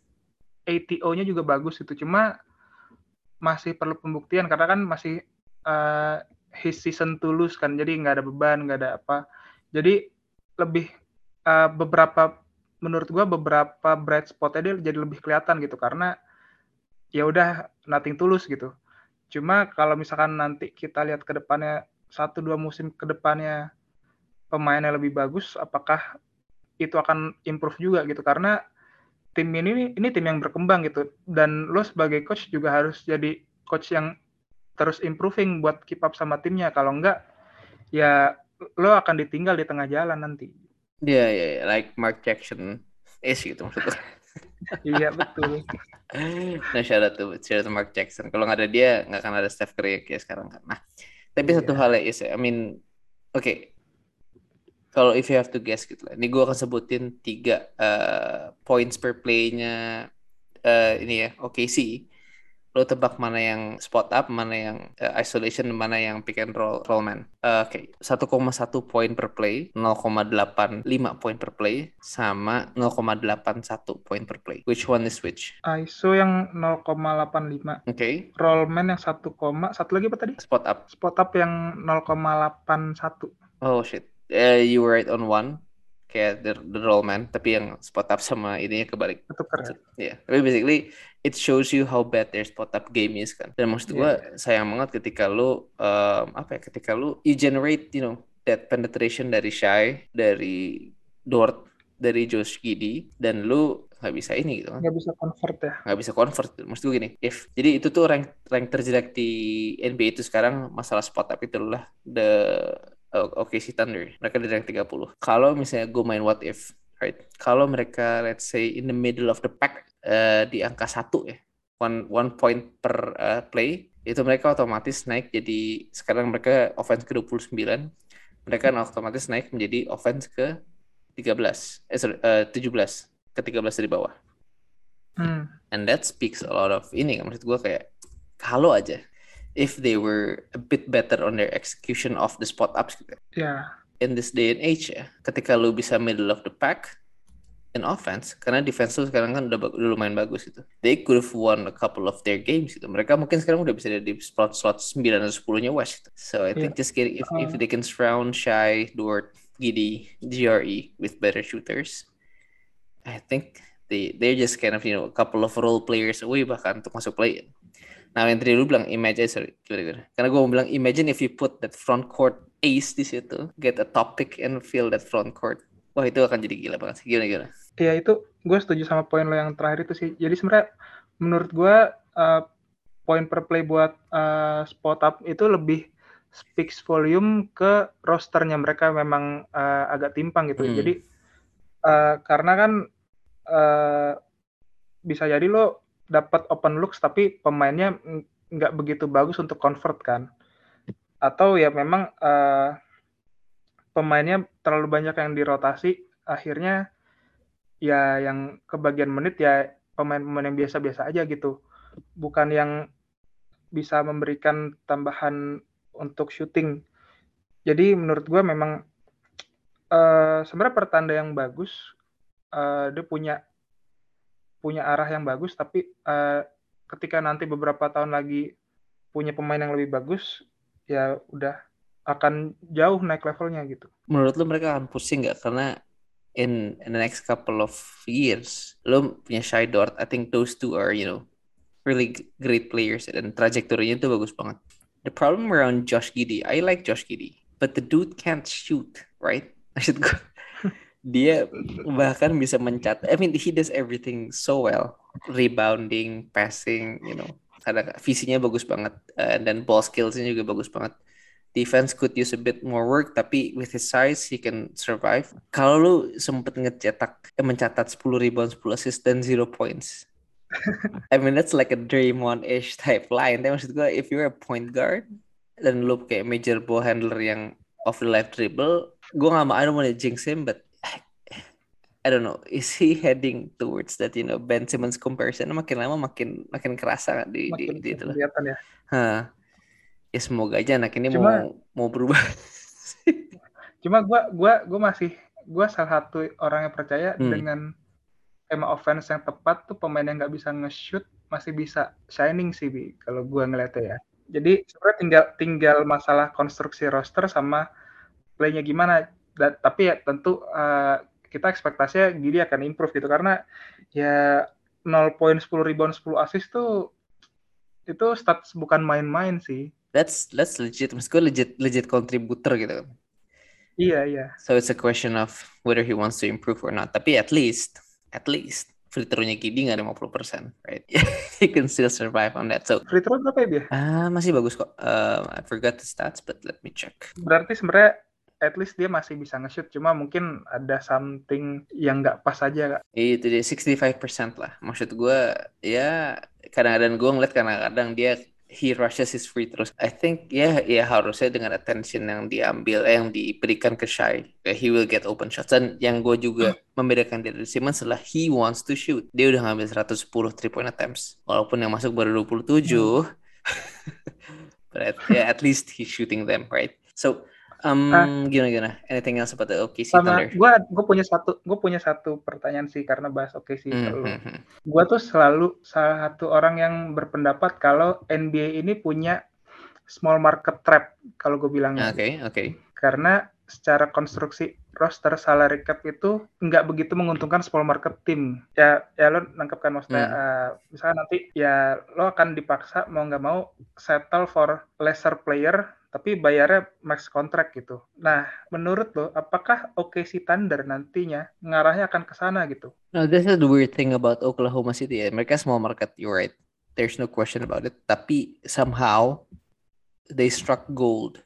A T O-nya juga bagus itu. Cuma masih perlu pembuktian karena kan masih uh, his season to lose kan, jadi nggak ada beban, nggak ada apa. Jadi lebih Uh, beberapa menurut gue beberapa bright spot-nya dia jadi lebih kelihatan gitu, karena ya udah nothing tulus gitu. Cuma kalau misalkan nanti kita lihat ke depannya satu dua musim ke depannya pemainnya lebih bagus, apakah itu akan improve juga gitu, karena tim ini ini tim yang berkembang gitu, dan lo sebagai coach juga harus jadi coach yang terus improving buat keep up sama timnya. Kalau enggak ya lo akan ditinggal di tengah jalan nanti. Ya yeah, ya, yeah, yeah. Like Mark Jackson is gitu maksudnya. Iya betul. Nah shout out to, shout out to Mark Jackson. Kalau nggak ada dia nggak akan ada Steph Curry kayak sekarang kan. Nah tapi yeah. Satu hal ya is, I mean, oke. Okay. Kalau if you have to guess gitu lah. Ini gue akan sebutin tiga uh, points per play-nya uh, ini ya O K C. Lo tebak mana yang spot up, mana yang uh, isolation, mana yang pick and roll, roll man. Uh, Oke, okay. one point one poin per play, zero point eight five poin per play, sama zero point eight one poin per play. Which one is which? I S O yang zero point eight five. Oke. Okay. Roll man yang satu, satu lagi apa tadi? Spot up. Spot up yang zero point eight one. Oh shit. Uh, you were right on one, kayak the, the roll man, tapi yang spot up sama ininya kebalik. Betul. Yeah, tapi basically it shows you how bad their spot up game is kan. Dan maksud gue yeah. sayang banget ketika lu um, apa ya, ketika lu you generate you know that penetration dari Shai, dari Dort, dari Josh Giddey, dan lu nggak bisa ini gitu kan. Nggak bisa convert ya. Nggak bisa convert. Maksud gue gini, if jadi itu tuh rank rank terjelek di N B A itu sekarang masalah spot up itu lah the Oke si Thunder, mereka di rank thirty. Kalau misalnya gue main what if, right? Kalau mereka let's say in the middle of the pack uh, di angka satu ya, one one point per uh, play, itu mereka otomatis naik jadi sekarang mereka offense ke twenty-nine, mereka otomatis naik menjadi offense ke thirteen, eh sorry, uh, seventeen, ke thirteen dari bawah. Hmm. And that speaks a lot of ini, maksud gue kayak kalau aja if they were a bit better on their execution of the spot ups gitu. Yeah. In this day and age ya, ketika lu bisa middle of the pack in offense, karena defense lu sekarang kan udah, udah lumayan bagus gitu. They could have won a couple of their games gitu. Mereka mungkin sekarang udah bisa di slot-slot nine atau ten-nya West gitu. So I think yeah. just get, if, if they can surround Shai, Dort, Giddey, G R E with better shooters, I think they they're just kind of you know a couple of role players away bahkan untuk masuk play-in. Nah, yang tadi lu bilang imagine, sorry, gimana, gimana? Karena gue mau bilang imagine if you put that front court ace di situ, get a top pick and fill that front court. Wah, itu akan jadi gila banget sih. Gimana-gimana? Iya, itu gue setuju sama poin lo yang terakhir itu sih. Jadi sebenarnya menurut gue uh, poin per play buat uh, spot up itu lebih speaks volume ke rosternya mereka, memang uh, agak timpang gitu. Hmm. Jadi uh, karena kan uh, bisa jadi lo dapat open looks tapi pemainnya nggak begitu bagus untuk convert kan. Atau ya memang uh, pemainnya terlalu banyak yang dirotasi, akhirnya ya yang kebagian menit ya pemain-pemain yang biasa-biasa aja gitu, bukan yang bisa memberikan tambahan untuk shooting. Jadi menurut gue memang uh, sebenarnya pertanda yang bagus, uh, dia punya punya arah yang bagus, tapi uh, ketika nanti beberapa tahun lagi punya pemain yang lebih bagus, ya udah akan jauh naik levelnya gitu. Menurut lu mereka akan pusing nggak? Karena in, in the next couple of years, lu punya Shai Dort, I think those two are, you know, really great players, dan trajektorinya tuh bagus banget. The problem around Josh Giddey, I like Josh Giddey, but the dude can't shoot, right? Maksud gue, dia bahkan bisa mencatat. I mean, he does everything so well, rebounding, passing, you know, ada visinya bagus banget, uh, dan ball skillsnya juga bagus banget. Defense could use a bit more work, tapi with his size, he can survive. Kalau lu sempet ngecetak, eh, mencatat sepuluh rebound, sepuluh assist, dan zero points. I mean, that's like a Draymond-ish type line. Tapi maksud gue, if you're a point guard, dan lu kayak major ball handler yang off-the-life dribble, gue gak mau, I don't want to jinx him, but I don't know, is he heading towards that, you know, Ben Simmons comparison? Makin lama makin makin kerasa di makin di itu. Kelihatan ya. Huh. Ya semoga aja anak ini cuma, mau mau berubah. Cuma gue gue gue masih gue salah satu orang yang percaya hmm. dengan tema offense yang tepat tuh pemain yang nggak bisa nge-shoot masih bisa shining sih, Bi, kalau gue ngeliatnya ya. Jadi sebenarnya tinggal tinggal masalah konstruksi roster sama play-nya gimana. Dan, tapi ya tentu uh, kita ekspektasinya Giddey akan improve gitu, karena ya nol poin, sepuluh rebound, sepuluh assist tuh itu stats bukan main-main sih. That's that's legit, maksud gue legit legit contributor gitu kan. Iya, iya. So it's a question of whether he wants to improve or not. Tapi at least at least free throw-nya Giddey enggak ada lima puluh persen, right? He can still survive on that. So free throw berapa ya dia? Ah, masih bagus kok. Uh, I forgot the stats but let me check. Berarti sebenarnya at least dia masih bisa nge-shoot, cuma mungkin ada something yang nggak pas aja, Kak. Itu dia, enam puluh lima persen lah. Maksud gue, ya kadang-kadang gue ngeliat kadang-kadang dia, he rushes his free throws. I think, ya yeah, yeah, harusnya dengan attention yang diambil, eh, yang diberikan ke Shai, he will get open shots. Dan yang gue juga hmm. membedakan dari Simmons adalah he wants to shoot. Dia udah ngambil seratus sepuluh three point attempts. Walaupun yang masuk baru dua puluh tujuh, hmm. but at, yeah, at least he's shooting them, right? So, Um, uh, gimana-gimana? Anything else about the O K C Thunder? Gue gue punya satu gue punya satu pertanyaan sih, karena bahas O K C dulu. Mm-hmm. Gue tuh selalu salah satu orang yang berpendapat kalau N B A ini punya small market trap kalau gue bilangnya. Oke okay, oke. Okay. Karena secara konstruksi roster salary cap itu nggak begitu menguntungkan small market team. Ya ya lo nangkep kan maksudnya. Mm. Uh, misalnya nanti ya lo akan dipaksa mau nggak mau settle for lesser player, tapi bayarnya max kontrak gitu. Nah, menurut lo, apakah O K C Thunder nantinya ngarahnya akan ke sana gitu? No, this is the weird thing about Oklahoma City. Ya. Mereka small market, you're right. There's no question about it. Tapi somehow they struck gold.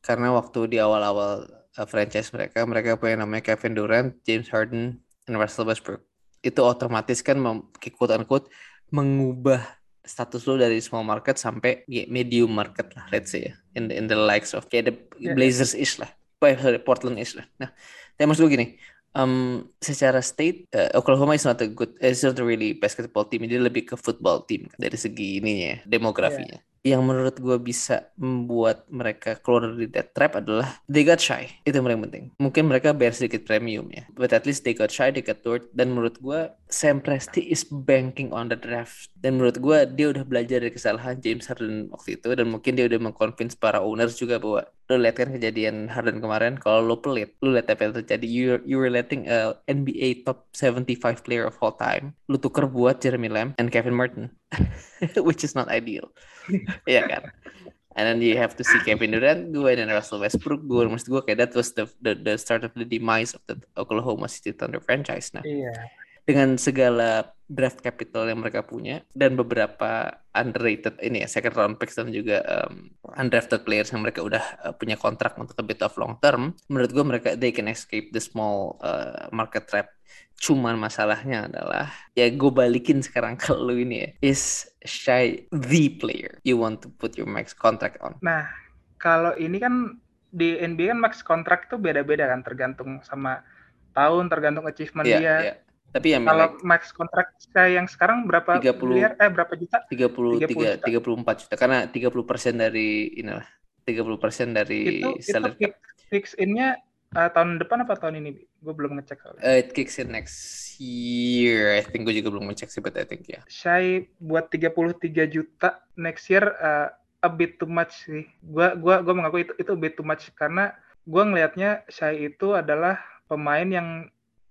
Karena waktu di awal-awal uh, franchise mereka, mereka punya namanya Kevin Durant, James Harden, and Russell Westbrook. Itu otomatis kan mem- quote-unquote mengubah status lo dari small market sampai yeah, medium market lah, let's say ya, in the, in the likes of kayak the yeah. Blazers-ish lah, oh, sorry, Portland-ish lah. Nah, tapi maksud gue gini, um, secara state, uh, Oklahoma is not a good, it's not a really basketball team, dia lebih ke football team kan, dari segi ininya, demografinya. Yeah. Yang menurut gue bisa membuat mereka keluar dari that trap adalah they got Shai, itu yang paling penting. Mungkin mereka bayar sedikit premium ya, but at least they got Shai, they got Dort. Dan menurut gue Sam Presti is banking on the draft, dan menurut gue dia udah belajar dari kesalahan James Harden waktu itu, dan mungkin dia udah mengconvince para owners juga bahwa lo lihat kan kejadian Harden kemarin, kalau lo pelit, lo lihat apa yang terjadi, you you were letting a N B A top seventy-five player of all time, lo tuker buat Jeremy Lamb and Kevin Martin which is not ideal. Iya kan? And then you have to see Kevin Durant go, and then Russell Westbrook go. Maksud gue kayak that was the, the the start of the demise of the Oklahoma City Thunder franchise. Nah, yeah. Dengan segala draft capital yang mereka punya dan beberapa underrated ini ya, second round picks dan juga um, undrafted players yang mereka udah uh, punya kontrak untuk a bit of long term, menurut gue mereka they can escape the small uh, market trap. Cuman masalahnya adalah, ya gue balikin sekarang ke lu ini ya, is Shai the player you want to put your max contract on? Nah, kalau ini kan di N B A kan max contract tuh beda-beda kan, tergantung sama tahun, tergantung achievement yeah, dia. Yeah. Tapi ya kalau milik, max kontrak saya yang sekarang berapa miliar eh berapa juta? tiga puluh tiga puluh juta. tiga puluh empat juta karena tiga puluh persen dari inilah tiga puluh persen dari itu, salary itu fix in-nya uh, tahun depan apa tahun ini? Gue belum ngecek. Uh, it kicks in next year. I think gue juga belum ngecek sih, but I think ya. Yeah. Shai buat tiga puluh tiga juta next year uh, a bit too much sih. Gua gua gua mengaku itu itu a bit too much karena gua ngelihatnya Shai itu adalah pemain yang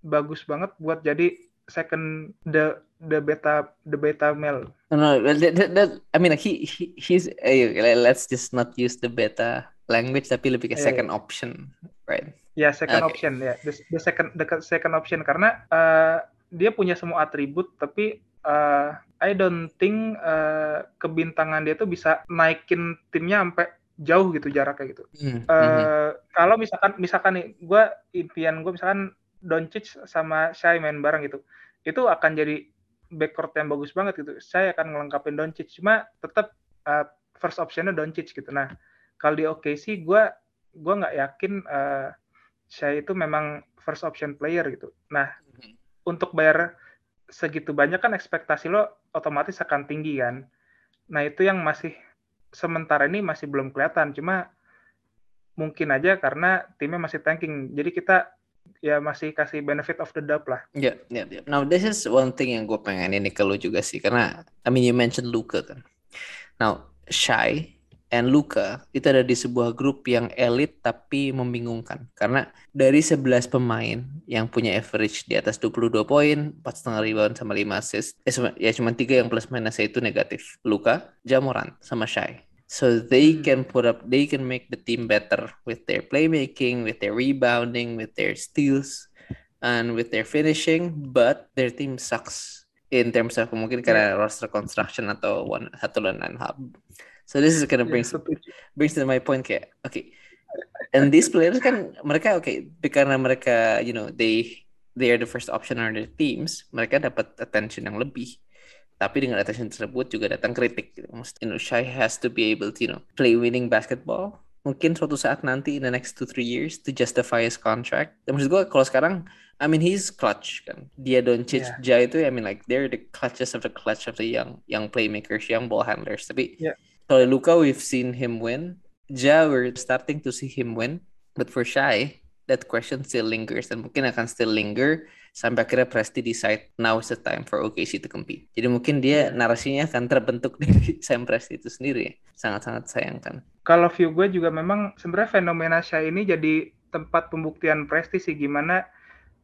bagus banget buat jadi second the the beta the beta male. No, no, that, that, that, I mean like he, he he's eh, let's just not use the beta language tapi lebih ke yeah, second yeah. option, right? Ya yeah, second okay. option ya yeah. the, the second the second option karena uh, dia punya semua atribut tapi uh, I don't think uh, kebintangan dia tuh bisa naikin timnya sampai jauh gitu jaraknya gitu. Mm, uh, mm-hmm. Kalau misalkan misalkan nih gue impian gue misalkan Doncic sama Shai main bareng gitu, itu akan jadi backcourt yang bagus banget gitu. Shai akan ngelengkapin Doncic, cuma tetap uh, first optionnya Doncic gitu. Nah, kalau di O K C, gue gue nggak yakin uh, Shai itu memang first option player gitu. Nah, mm-hmm. untuk bayar segitu banyak kan ekspektasi lo otomatis akan tinggi kan. Nah itu yang masih sementara ini masih belum kelihatan. Cuma mungkin aja karena timnya masih tanking, jadi kita ya masih kasih benefit of the doubt lah. Ya, yeah, ya, yeah, yeah. Now this is one thing yang gue pengen ini ke lu juga sih, karena I mean you mentioned Luka kan. Now Shai and Luka itu ada di sebuah grup yang elit tapi membingungkan, karena dari sebelas pemain yang punya average di atas dua puluh dua poin, empat koma lima rebound sama lima assist, eh, ya cuma tiga yang plus minusnya itu negatif. Luka, Ja Morant sama Shai. So they can put up, they can make the team better with their playmaking, with their rebounding, with their steals, and with their finishing. But their team sucks in terms of mungkin karena roster construction atau one satu dan lain hal. So this is kind of brings brings to my point kayak, okay, and these players kan mereka okay karena mereka you know they they are the first option on their teams. Mereka dapat attention yang lebih. Tapi dengan attention tersebut juga datang kritik. You know, Shai has to be able to, you know, play winning basketball. Mungkin suatu saat nanti in the next two to three years to justify his contract. Dan maksud gue kalau sekarang, I mean he's clutch kan. Dia Doncic, yeah. Ja itu, I mean like they're the clutches of the clutch of the young young playmakers, young ball handlers. Tapi yeah. kalau Luka we've seen him win. Ja we're starting to see him win. But for Shai, that question still lingers dan mungkin akan still linger. Sampai akhirnya Presti decide now is the time for O K C to compete. Jadi mungkin dia narasinya akan terbentuk dari Sam Presti itu sendiri. Sangat-sangat sayangkan. Kalau view gue juga memang sebenarnya fenomena Shai ini jadi tempat pembuktian Presti sih, gimana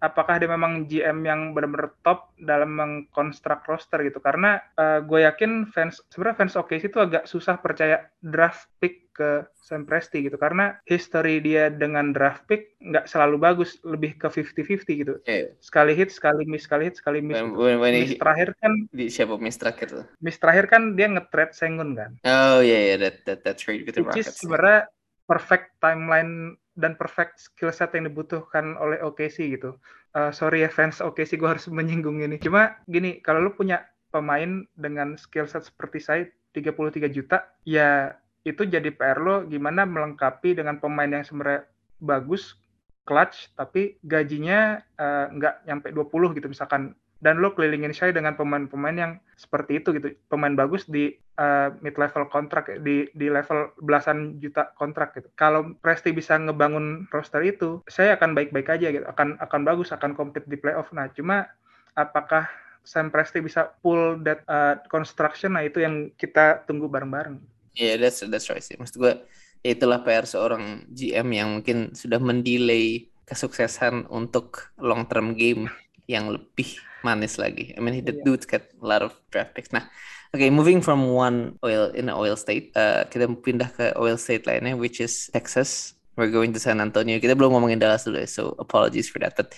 apakah dia memang G M yang benar-benar top dalam mengkonstruk roster gitu. Karena uh, gue yakin fans sebenarnya fans O K C itu agak susah percaya draft pick ke Sam Presti gitu, karena history dia dengan draft pick nggak selalu bagus, lebih ke fifty-fifty gitu. Yeah. Sekali hit, sekali miss, sekali hit, sekali miss. When, when, when miss he, terakhir kan di siapa miss terakhir tuh? Miss terakhir kan dia nge-trade Sengun kan. Oh iya yeah, iya yeah. that that that trade with the Rockets. Which is sebenarnya perfect timeline dan perfect skill set yang dibutuhkan oleh O K C gitu. Uh, sorry ya fans O K C, gue harus menyinggung ini. Cuma gini, kalau lu punya pemain dengan skill set seperti saya tiga puluh tiga juta, ya itu jadi P R lo gimana melengkapi dengan pemain yang sebenarnya bagus, clutch, tapi gajinya uh, nggak nyampe dua puluh gitu misalkan. Dan lo kelilingin Shai dengan pemain-pemain yang seperti itu gitu. Pemain bagus di uh, mid-level kontrak, di, di level belasan juta kontrak gitu. Kalau Presti bisa ngebangun roster itu, Shai akan baik-baik aja gitu. Akan akan bagus, akan compete di playoff. Nah, cuma apakah Sam Presti bisa pull that uh, construction, nah itu yang kita tunggu bareng-bareng. Yeah, that's that's right sih. Maksud gue, itulah P R seorang G M yang mungkin sudah mendelay kesuksesan untuk long term game yang lebih manis lagi. I mean, he did, yeah. dudes get a lot of draft picks. Nah, okay, moving from one oil in an oil state, uh, kita pindah ke oil state lainnya, which is Texas. We're going to San Antonio. Kita belum ngomongin Dallas dulu, so apologies for that. But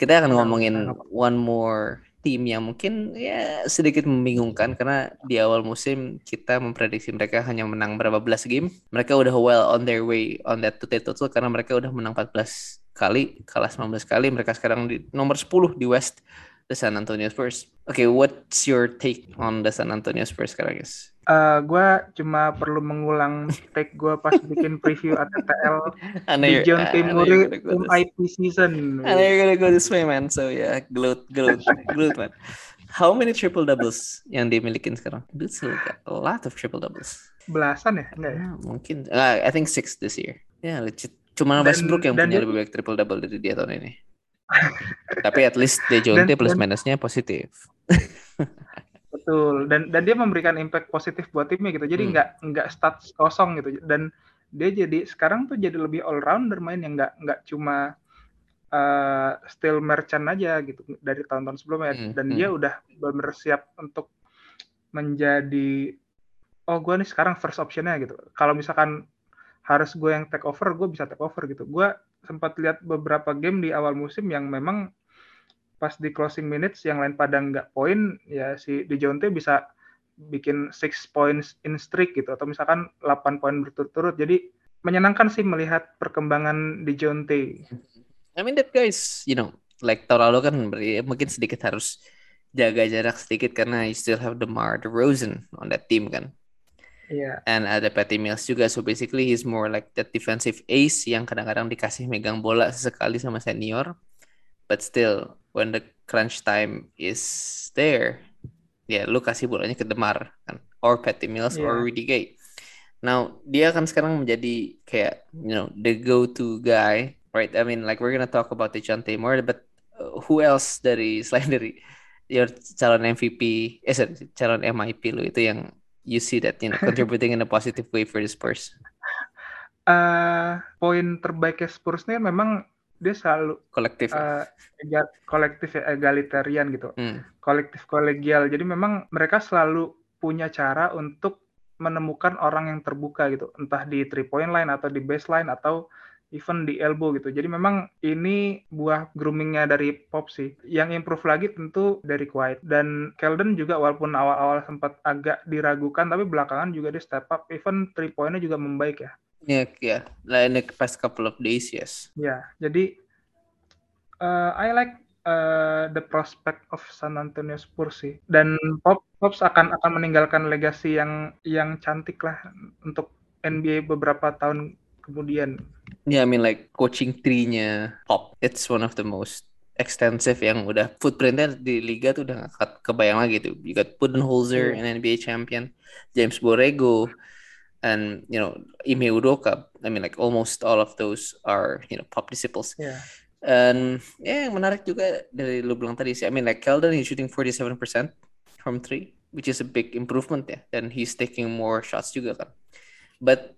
kita akan ngomongin one more tim yang mungkin ya sedikit membingungkan, karena di awal musim kita memprediksi mereka hanya menang berapa belas game. Mereka udah well on their way on that total total karena mereka udah menang empat belas kali, kalah sembilan belas kali. Mereka sekarang di nomor sepuluh di West, the San Antonio Spurs. Okay, what's your take on the San Antonio Spurs sekarang, guys? Uh, gue cuma perlu mengulang take gue pas bikin preview A T T L Dijon Timuri tim I P season. I know you're gonna go this way, man. So yeah, gloat, gloat, gloat, man. How many triple doubles yang dimilikin sekarang? Dude, a lot of triple doubles. Belasan ya? Enggak ya? Mungkin. Uh, I think six this year. Yeah, legit. Cuma Westbrook yang punya lebih banyak triple double dari dia tahun ini. Tapi at least Dejounte plus minusnya positif. Betul, dan dan dia memberikan impact positif buat timnya gitu. Jadi nggak hmm. nggak stats kosong gitu. Dan dia jadi sekarang tuh jadi lebih all rounder main yang nggak nggak cuma uh, steel merchant aja gitu dari tahun-tahun sebelumnya. Hmm. Dan hmm. dia udah benar-benar siap untuk menjadi oh gue nih sekarang first optionnya gitu. Kalau misalkan harus gue yang take over, gue bisa take over gitu. Gue sempat lihat beberapa game di awal musim yang memang pas di closing minutes yang lain pada nggak poin, ya si Dejounte bisa bikin six points in streak gitu, atau misalkan delapan poin berturut-turut. Jadi menyenangkan sih melihat perkembangan Dejounte. I mean that guys, you know, like tahun lalu kan mungkin sedikit harus jaga jarak sedikit karena you still have DeMar DeRozan on that team kan. Yeah. And ada Patty Mills juga, so basically he's more like that defensive ace yang kadang-kadang dikasih megang bola sesekali sama senior, but still when the crunch time is there, ya yeah, lu kasih bolanya ke DeMar kan, or Patty Mills, yeah. or Rudy Gay. Now dia kan sekarang menjadi kayak you know the go-to guy, right? I mean like we're gonna talk about Dejounte more, but uh, who else dari selain dari your calon M V P, eh sorry, calon M I P lu itu yang you see that, you know, contributing in a positive way for the Spurs? Uh, poin terbaiknya Spurs nih memang dia selalu kolektif, uh, egal, kolektif ya, egalitarian gitu, hmm. kolektif kolegial. Jadi memang mereka selalu punya cara untuk menemukan orang yang terbuka gitu, entah di three point line atau di baseline atau even di elbow gitu. Jadi memang ini buah groomingnya dari Pop sih. Yang improve lagi tentu dari White dan Keldon juga, walaupun awal-awal sempat agak diragukan, tapi belakangan juga dia step up. Even three pointnya juga membaik ya. Iya, yeah, yeah. in the past couple of days, yes. Ya, yeah, jadi uh, I like uh, the prospect of San Antonio Spurs sih. Dan Pop Pops akan akan meninggalkan legasi yang yang cantik lah untuk N B A beberapa tahun kemudian. Ya, yeah, I mean like coaching tree-nya Pop, it's one of the most extensive yang udah footprintnya di liga tuh udah gak kebayang lagi tuh. You got Budenholzer, yeah. an N B A champion, James Borrego, and you know Ime Udoka. I mean like almost all of those are you know Pop disciples. Yeah. And ya yeah, yang menarik juga dari lu bilang tadi sih, I mean like Keldon is shooting forty-seven percent from three, which is a big improvement ya. Yeah. And he's taking more shots juga kan. But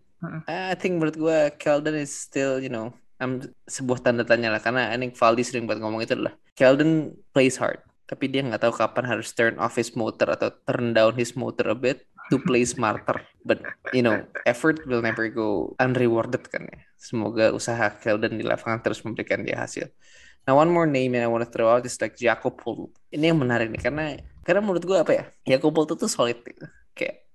I think menurut gue Keldon is still, you know, um, sebuah tanda tanya lah, karena I think Valdi sering buat ngomong itu lah. Keldon plays hard, tapi dia nggak tahu kapan harus turn off his motor atau turn down his motor a bit to play smarter. But you know, effort will never go unrewarded kan ya. Semoga usaha Keldon di lapangan terus memberikan dia hasil. Now one more name yang I want to throw out is like Jakob Poeltl. Ini yang menarik nih, karena karena menurut gue apa ya, Jakob Poeltl tuh solid gitu. Kayak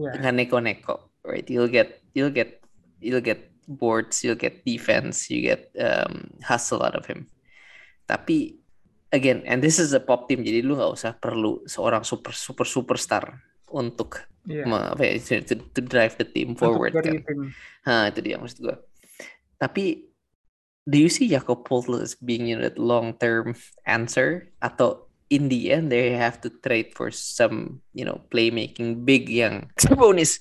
nggak yeah. neko-neko. Right, you'll get, you'll get, you'll get boards, you'll get defense, you get um, hustle out of him. Tapi again, and this is a Pop team, jadi lu nggak usah perlu seorang super super superstar untuk yeah. ma- apa ya, to, to drive the team forward kan. Hah, itu dia maksud gue. Tapi do you see Jakob Poeltl as being you know, that long term answer, atau in the end they have to trade for some you know playmaking big yang Sabonis?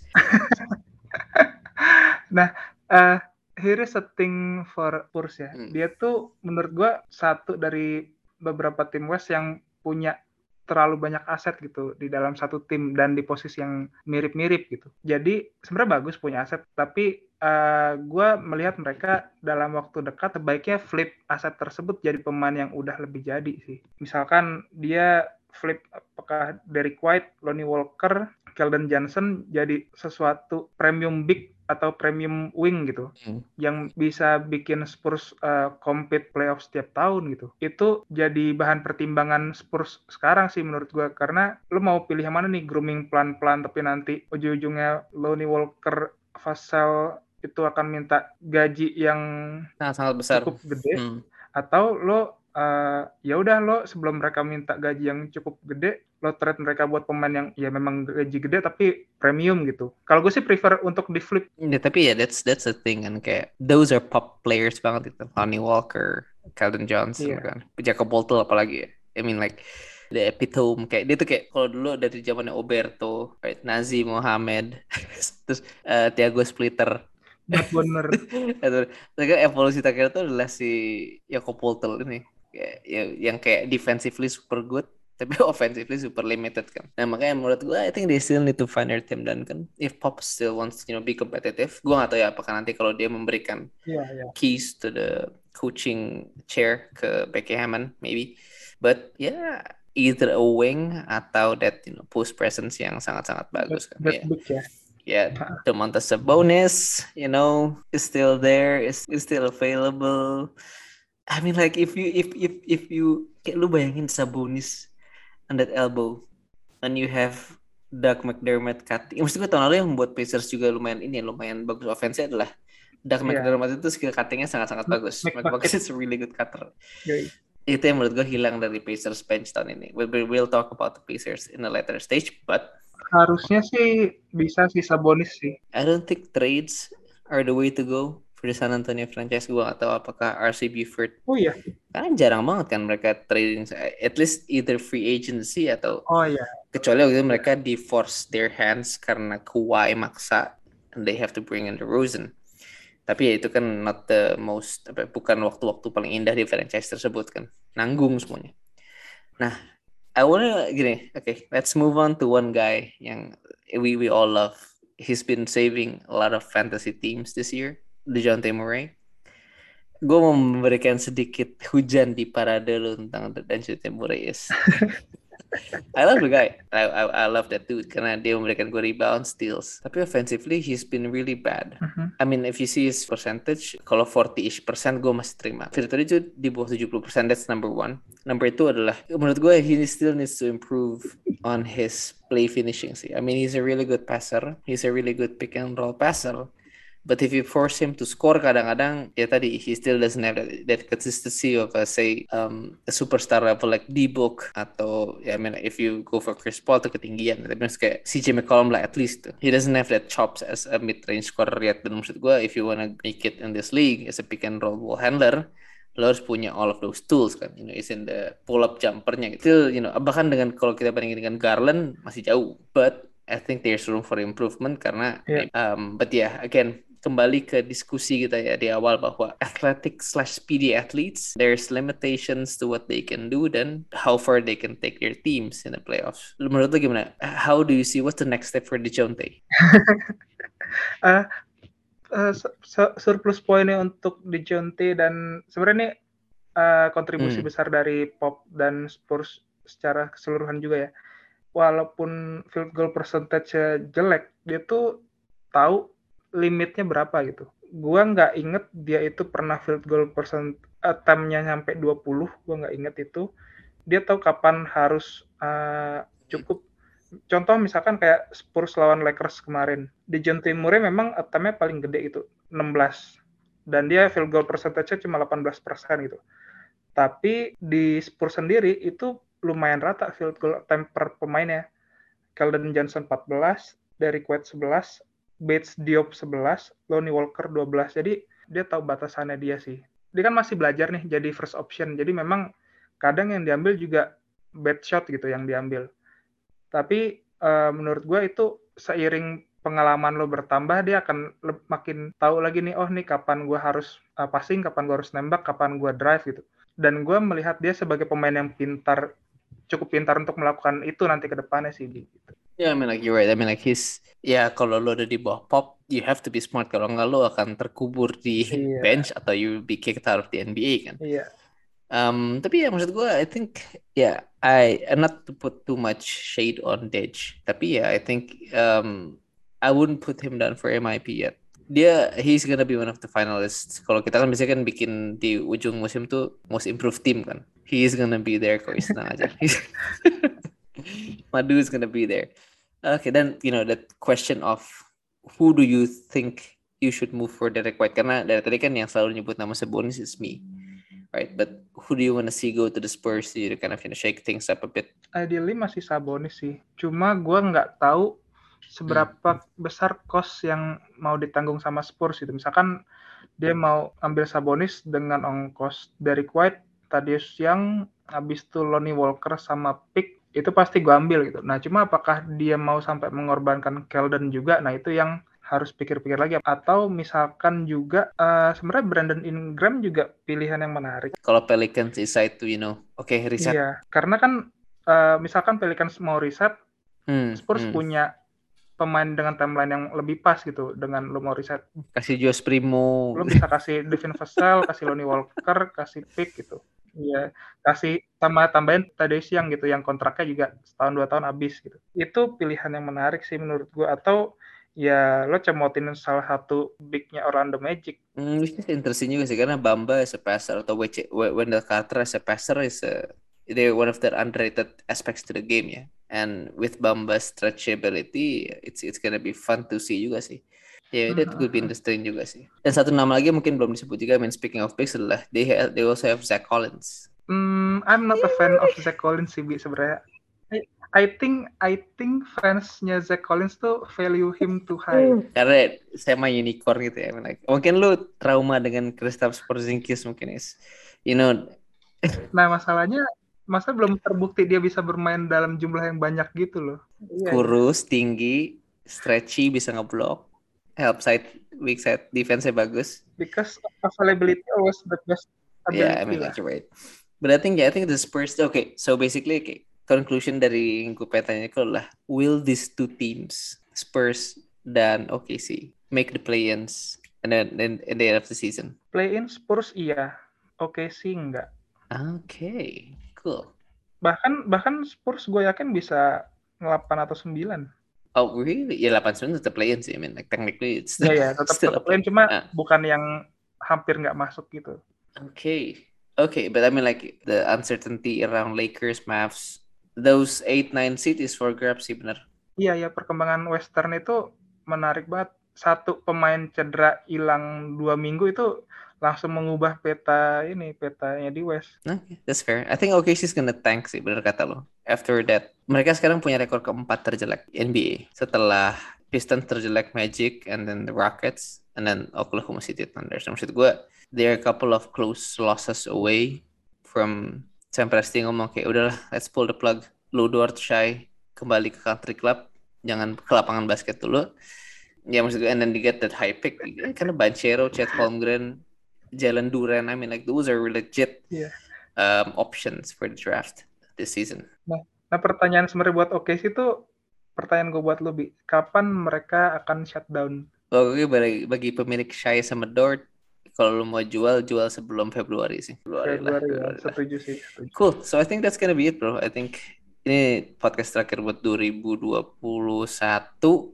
Nah, uh, here is a thing for Spurs ya. Hmm. Dia tuh menurut gue satu dari beberapa tim West yang punya terlalu banyak aset gitu di dalam satu tim dan di posisi yang mirip-mirip gitu. Jadi sebenarnya bagus punya aset, tapi uh, gue melihat mereka dalam waktu dekat sebaiknya flip aset tersebut jadi pemain yang udah lebih jadi sih. Misalkan dia flip apakah Derek White, Lonnie Walker, Keldon Johnson jadi sesuatu premium big atau premium wing gitu, hmm. yang bisa bikin Spurs uh, compete playoff setiap tahun gitu. Itu jadi bahan pertimbangan Spurs sekarang sih menurut gue, karena lo mau pilih yang mana nih, grooming pelan-pelan tapi nanti ujung-ujungnya Lonnie Walker, Vassell itu akan minta gaji yang nah, sangat besar, cukup gede, hmm. atau lo Uh, ya udah lo sebelum mereka minta gaji yang cukup gede, lo trade mereka buat pemain yang ya memang gaji gede tapi premium gitu. Kalau gue sih prefer untuk di flip. Ya, tapi ya yeah, that's that's the thing kan, kayak those are pop players banget itu. Lonnie Walker, Keldon Johnson yeah. kan, Jakob Poeltl apalagi. Ya. I mean like the epitome, kayak dia tuh kayak kalau dulu dari zamannya Oberto, right? Nazi Muhammad, terus uh, Thiago Splitter. But bener. Terus evolusi terakhir tuh adalah si Jakob Poeltl ini. Yang kayak defensively super good tapi offensively super limited kan. Nah makanya menurut gue I think they still need to find their team dan kan if Pop still wants you know be competitive, gue nggak tahu ya apakah nanti kalau dia memberikan yeah, yeah. keys to the coaching chair ke Becky Hammond maybe, but yeah either a wing atau that you know post presence yang sangat-sangat bagus kan. That, that yeah. Book, yeah. Yeah, Domantas Sabonis, you know, is still there, is is still available. I mean like if you if if if you kayak lu bayangin Sabonis on that elbow and you have Doug McDermott cutting. Maksud gue tahun lalu yang membuat Pacers juga lumayan ini lumayan bagus offense-nya adalah Doug yeah. McDermott itu skill cutting-nya sangat-sangat bagus. McDermott is a really good cutter. Yeah. Itu yang menurut gue hilang dari Pacers bench tahun ini. We will we'll talk about the Pacers in a later stage, but harusnya sih bisa sih Sabonis sih. I don't think trades are the way to go. Di San Antonio franchise gue atau apakah R C Buford? Oh iya. Karena jarang banget kan mereka trading, at least either free agency atau oh iya. Kecuali waktu itu mereka di force their hands karena Kawhi maksa and they have to bring in the Rosen. Tapi ya itu kan not the most apa, bukan waktu-waktu paling indah di franchise tersebut kan. Nanggung semuanya. Nah, I wanna gini, okay, let's move on to one guy yang we we all love. He's been saving a lot of fantasy teams this year. Dejounte Murray, gue mau memberikan sedikit hujan di parade lo tentang Dejounte Murray is. I love the guy, I, I I love that dude karena dia memberikan gue rebound, steals. Tapi offensively he's been really bad. Uh-huh. I mean if you see his percentage, kalau forty-ish percent gue masih terima. Virtually itu di bawah seventy percent, that's number one. Number two adalah menurut gue he still needs to improve on his play finishing sih. I mean he's a really good passer, he's a really good pick and roll passer. But if you force him to score, kadang-kadang ya tadi he still doesn't have that, that consistency of uh, say um, a superstar level like D-Book atau ya yeah, I mean if you go for Chris Paul tuh ketinggian, tapi maksudnya kayak C J McCollum lah at least tuh. He doesn't have that chops as a mid-range scorer yet. Dan maksud gue if you wanna make it in this league as a pick and roll ball handler, lo harus punya all of those tools kan, you know, is in the pull-up jumpernya gitu. Still, you know, bahkan dengan kalau kita bandingin dengan Garland masih jauh, but I think there's room for improvement karena, yeah. um, but yeah again. Kembali ke diskusi kita ya di awal bahwa athletic slash speedy athletes, there's limitations to what they can do dan how far they can take their teams in the playoffs. Menurut lo gimana? How do you see what's the next step for Dejounte? uh, uh, sur- surplus poinnya untuk Dejounte dan sebenarnya ini uh, kontribusi hmm. besar dari Pop dan Spurs secara keseluruhan juga ya. Walaupun field goal percentage jelek, dia tuh tahu limitnya berapa gitu. Gua nggak inget dia itu pernah field goal percent attempt-nya sampai dua puluh, gua nggak inget itu. Dia tahu kapan harus uh, cukup. Contoh misalkan kayak Spurs lawan Lakers kemarin. Dejounte Murray memang attempt-nya paling gede itu, sixteen. Dan dia field goal percentage-nya cuma eighteen percent gitu. Tapi di Spurs sendiri itu lumayan rata field goal attempt per pemainnya. Keldon Johnson fourteen, Derrick White eleven, Bates Diop eleven, Lonnie Walker twelve. Jadi dia tahu batasannya dia sih. Dia kan masih belajar nih jadi first option. Jadi memang kadang yang diambil juga bad shot gitu yang diambil. Tapi uh, menurut gue itu seiring pengalaman lo bertambah, dia akan le- makin tahu lagi nih, oh nih kapan gue harus uh, passing, kapan gue harus nembak, kapan gue drive gitu. Dan gue melihat dia sebagai pemain yang pintar cukup pintar untuk melakukan itu nanti ke depannya sih. Ya, yeah, I mean like you're right. I mean like he's, ya yeah, kalau lo ada di bawah Pop, you have to be smart. Kalau nggak lo akan terkubur di yeah. bench atau you be kicked out of the N B A kan. Iya. Yeah. Um, tapi ya maksud gue, I think, ya, yeah, I not to put too much shade on Dej. Tapi ya, yeah, I think um, I wouldn't put him down for M I P yet. Dia, he's gonna be one of the finalists. Kalau kita kan biasanya kan bikin di ujung musim tuh most improved team kan. He is gonna be there kok, senang aja. Madu is gonna be there. Okay, then you know that question of who do you think you should move for Derek White? Karena dari tadi kan yang selalu nyebut nama Sabonis is me, right? But who do you wanna see go to the Spurs to kind of you know, shake things up a bit? Ideally masih Sabonis sih. Cuma gue nggak tahu seberapa hmm. besar cost yang mau ditanggung sama Spurs itu. Misalkan dia mau ambil Sabonis dengan ongkos Derek White, Tadius Young, habis itu Lonnie Walker sama pick, itu pasti gue ambil gitu. Nah cuma apakah dia mau sampai mengorbankan Keldon juga? Nah itu yang harus pikir-pikir lagi. Atau misalkan juga uh, sebenarnya Brandon Ingram juga pilihan yang menarik. Kalau Pelicans decide to you know, oke okay, reset. Iya, karena kan uh, misalkan Pelicans mau reset, hmm, Spurs hmm. punya pemain dengan timeline yang lebih pas gitu. Dengan lo mau riset, kasih Josh Primo, lo bisa kasih Devin Vassell, kasih Lonnie Walker, kasih pick gitu. Iya, kasih sama tambahin Tadeusz Young gitu, yang kontraknya juga setahun dua tahun habis gitu. Itu pilihan yang menarik sih menurut gue. Atau ya lo cemotin salah satu bignya Orlando Magic. Hmm, interesting juga sih, karena Bamba is a passer atau W C, Wendell Carter is a passer is a, they're one of the underrated aspects to the game ya. And with Bamba's stretchability, it's it's gonna be fun to see juga sih. Ya, yeah, that could be interesting juga sih. Dan satu nama lagi mungkin belum disebut juga, I mean speaking of picks adalah they have, they also have Zach Collins. Hmm, I'm not a fan of Zach Collins sih sebenarnya. I, I think I think fansnya Zach Collins tuh value him too high. Karena sama unicorn gitu ya, I mean, like, mungkin lu trauma dengan Kristaps Porzingis mungkin is, you know. Nah masalahnya, masa belum terbukti dia bisa bermain dalam jumlah yang banyak gitu loh. Kurus, tinggi, stretchy, bisa ngeblok, help side, weak side, defense-nya bagus. Because availability always the best ability. Yeah, I mean that's right. But I think yeah, I think the Spurs. Okay, so basically, okay, conclusion dari yang gue pengen tanya itu adalah, will these two teams, Spurs dan O K C, make the play-ins and then in the end of the season? Play-in Spurs iya, O K C enggak. Okay. Cool. Bahkan bahkan Spurs gue yakin bisa delapan atau sembilan. Oh really? Ya delapan sembilan tetap play-in sih. I mean like technically it's still, yeah, yeah, tetap, still tetap play-in, cuma ah. bukan yang hampir nggak masuk gitu. Okay. Okay, but I mean like the uncertainty around Lakers, Mavs, those eight nine seed is for grabs sih benar. Iya yeah, ya yeah, perkembangan Western itu menarik banget. Satu pemain cedera hilang dua minggu itu langsung mengubah peta ini, petanya di West. Okay, that's fair. I think O K C is gonna tank sih, bener kata lo. After that, mereka sekarang punya rekor keempat terjelek N B A. Setelah Pistons terjelek Magic, and then the Rockets, and then Oklahoma City Thunder. So, maksud gue, there are a couple of close losses away from Sam Presti ngomong, kayak udahlah, let's pull the plug. Lu Dort, Shai, kembali ke country club. Jangan ke lapangan basket dulu. Ya, maksud gue, and then they get that high pick. Karena Banchero, Chet Holmgren, Jalen Duren, I mean like those are legit yeah. um, options for the draft this season. Nah, nah pertanyaan sebenarnya buat O K C itu, pertanyaan gue buat lo, Bi, kapan mereka akan shutdown? Oke, bagi, bagi pemilik Shai sama Dort, kalau lo mau jual, jual sebelum Februari sih. Februari, Februari lah. Februari ya, setuju sih. Setuju. Cool, so I think that's gonna be it bro. I think ini podcast terakhir buat dua ribu dua puluh satu.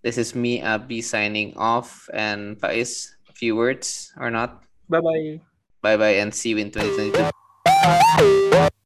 This is me, Abi, signing off, and Faiz. Few words or not? Bye bye. Bye bye and see you in twenty twenty-two.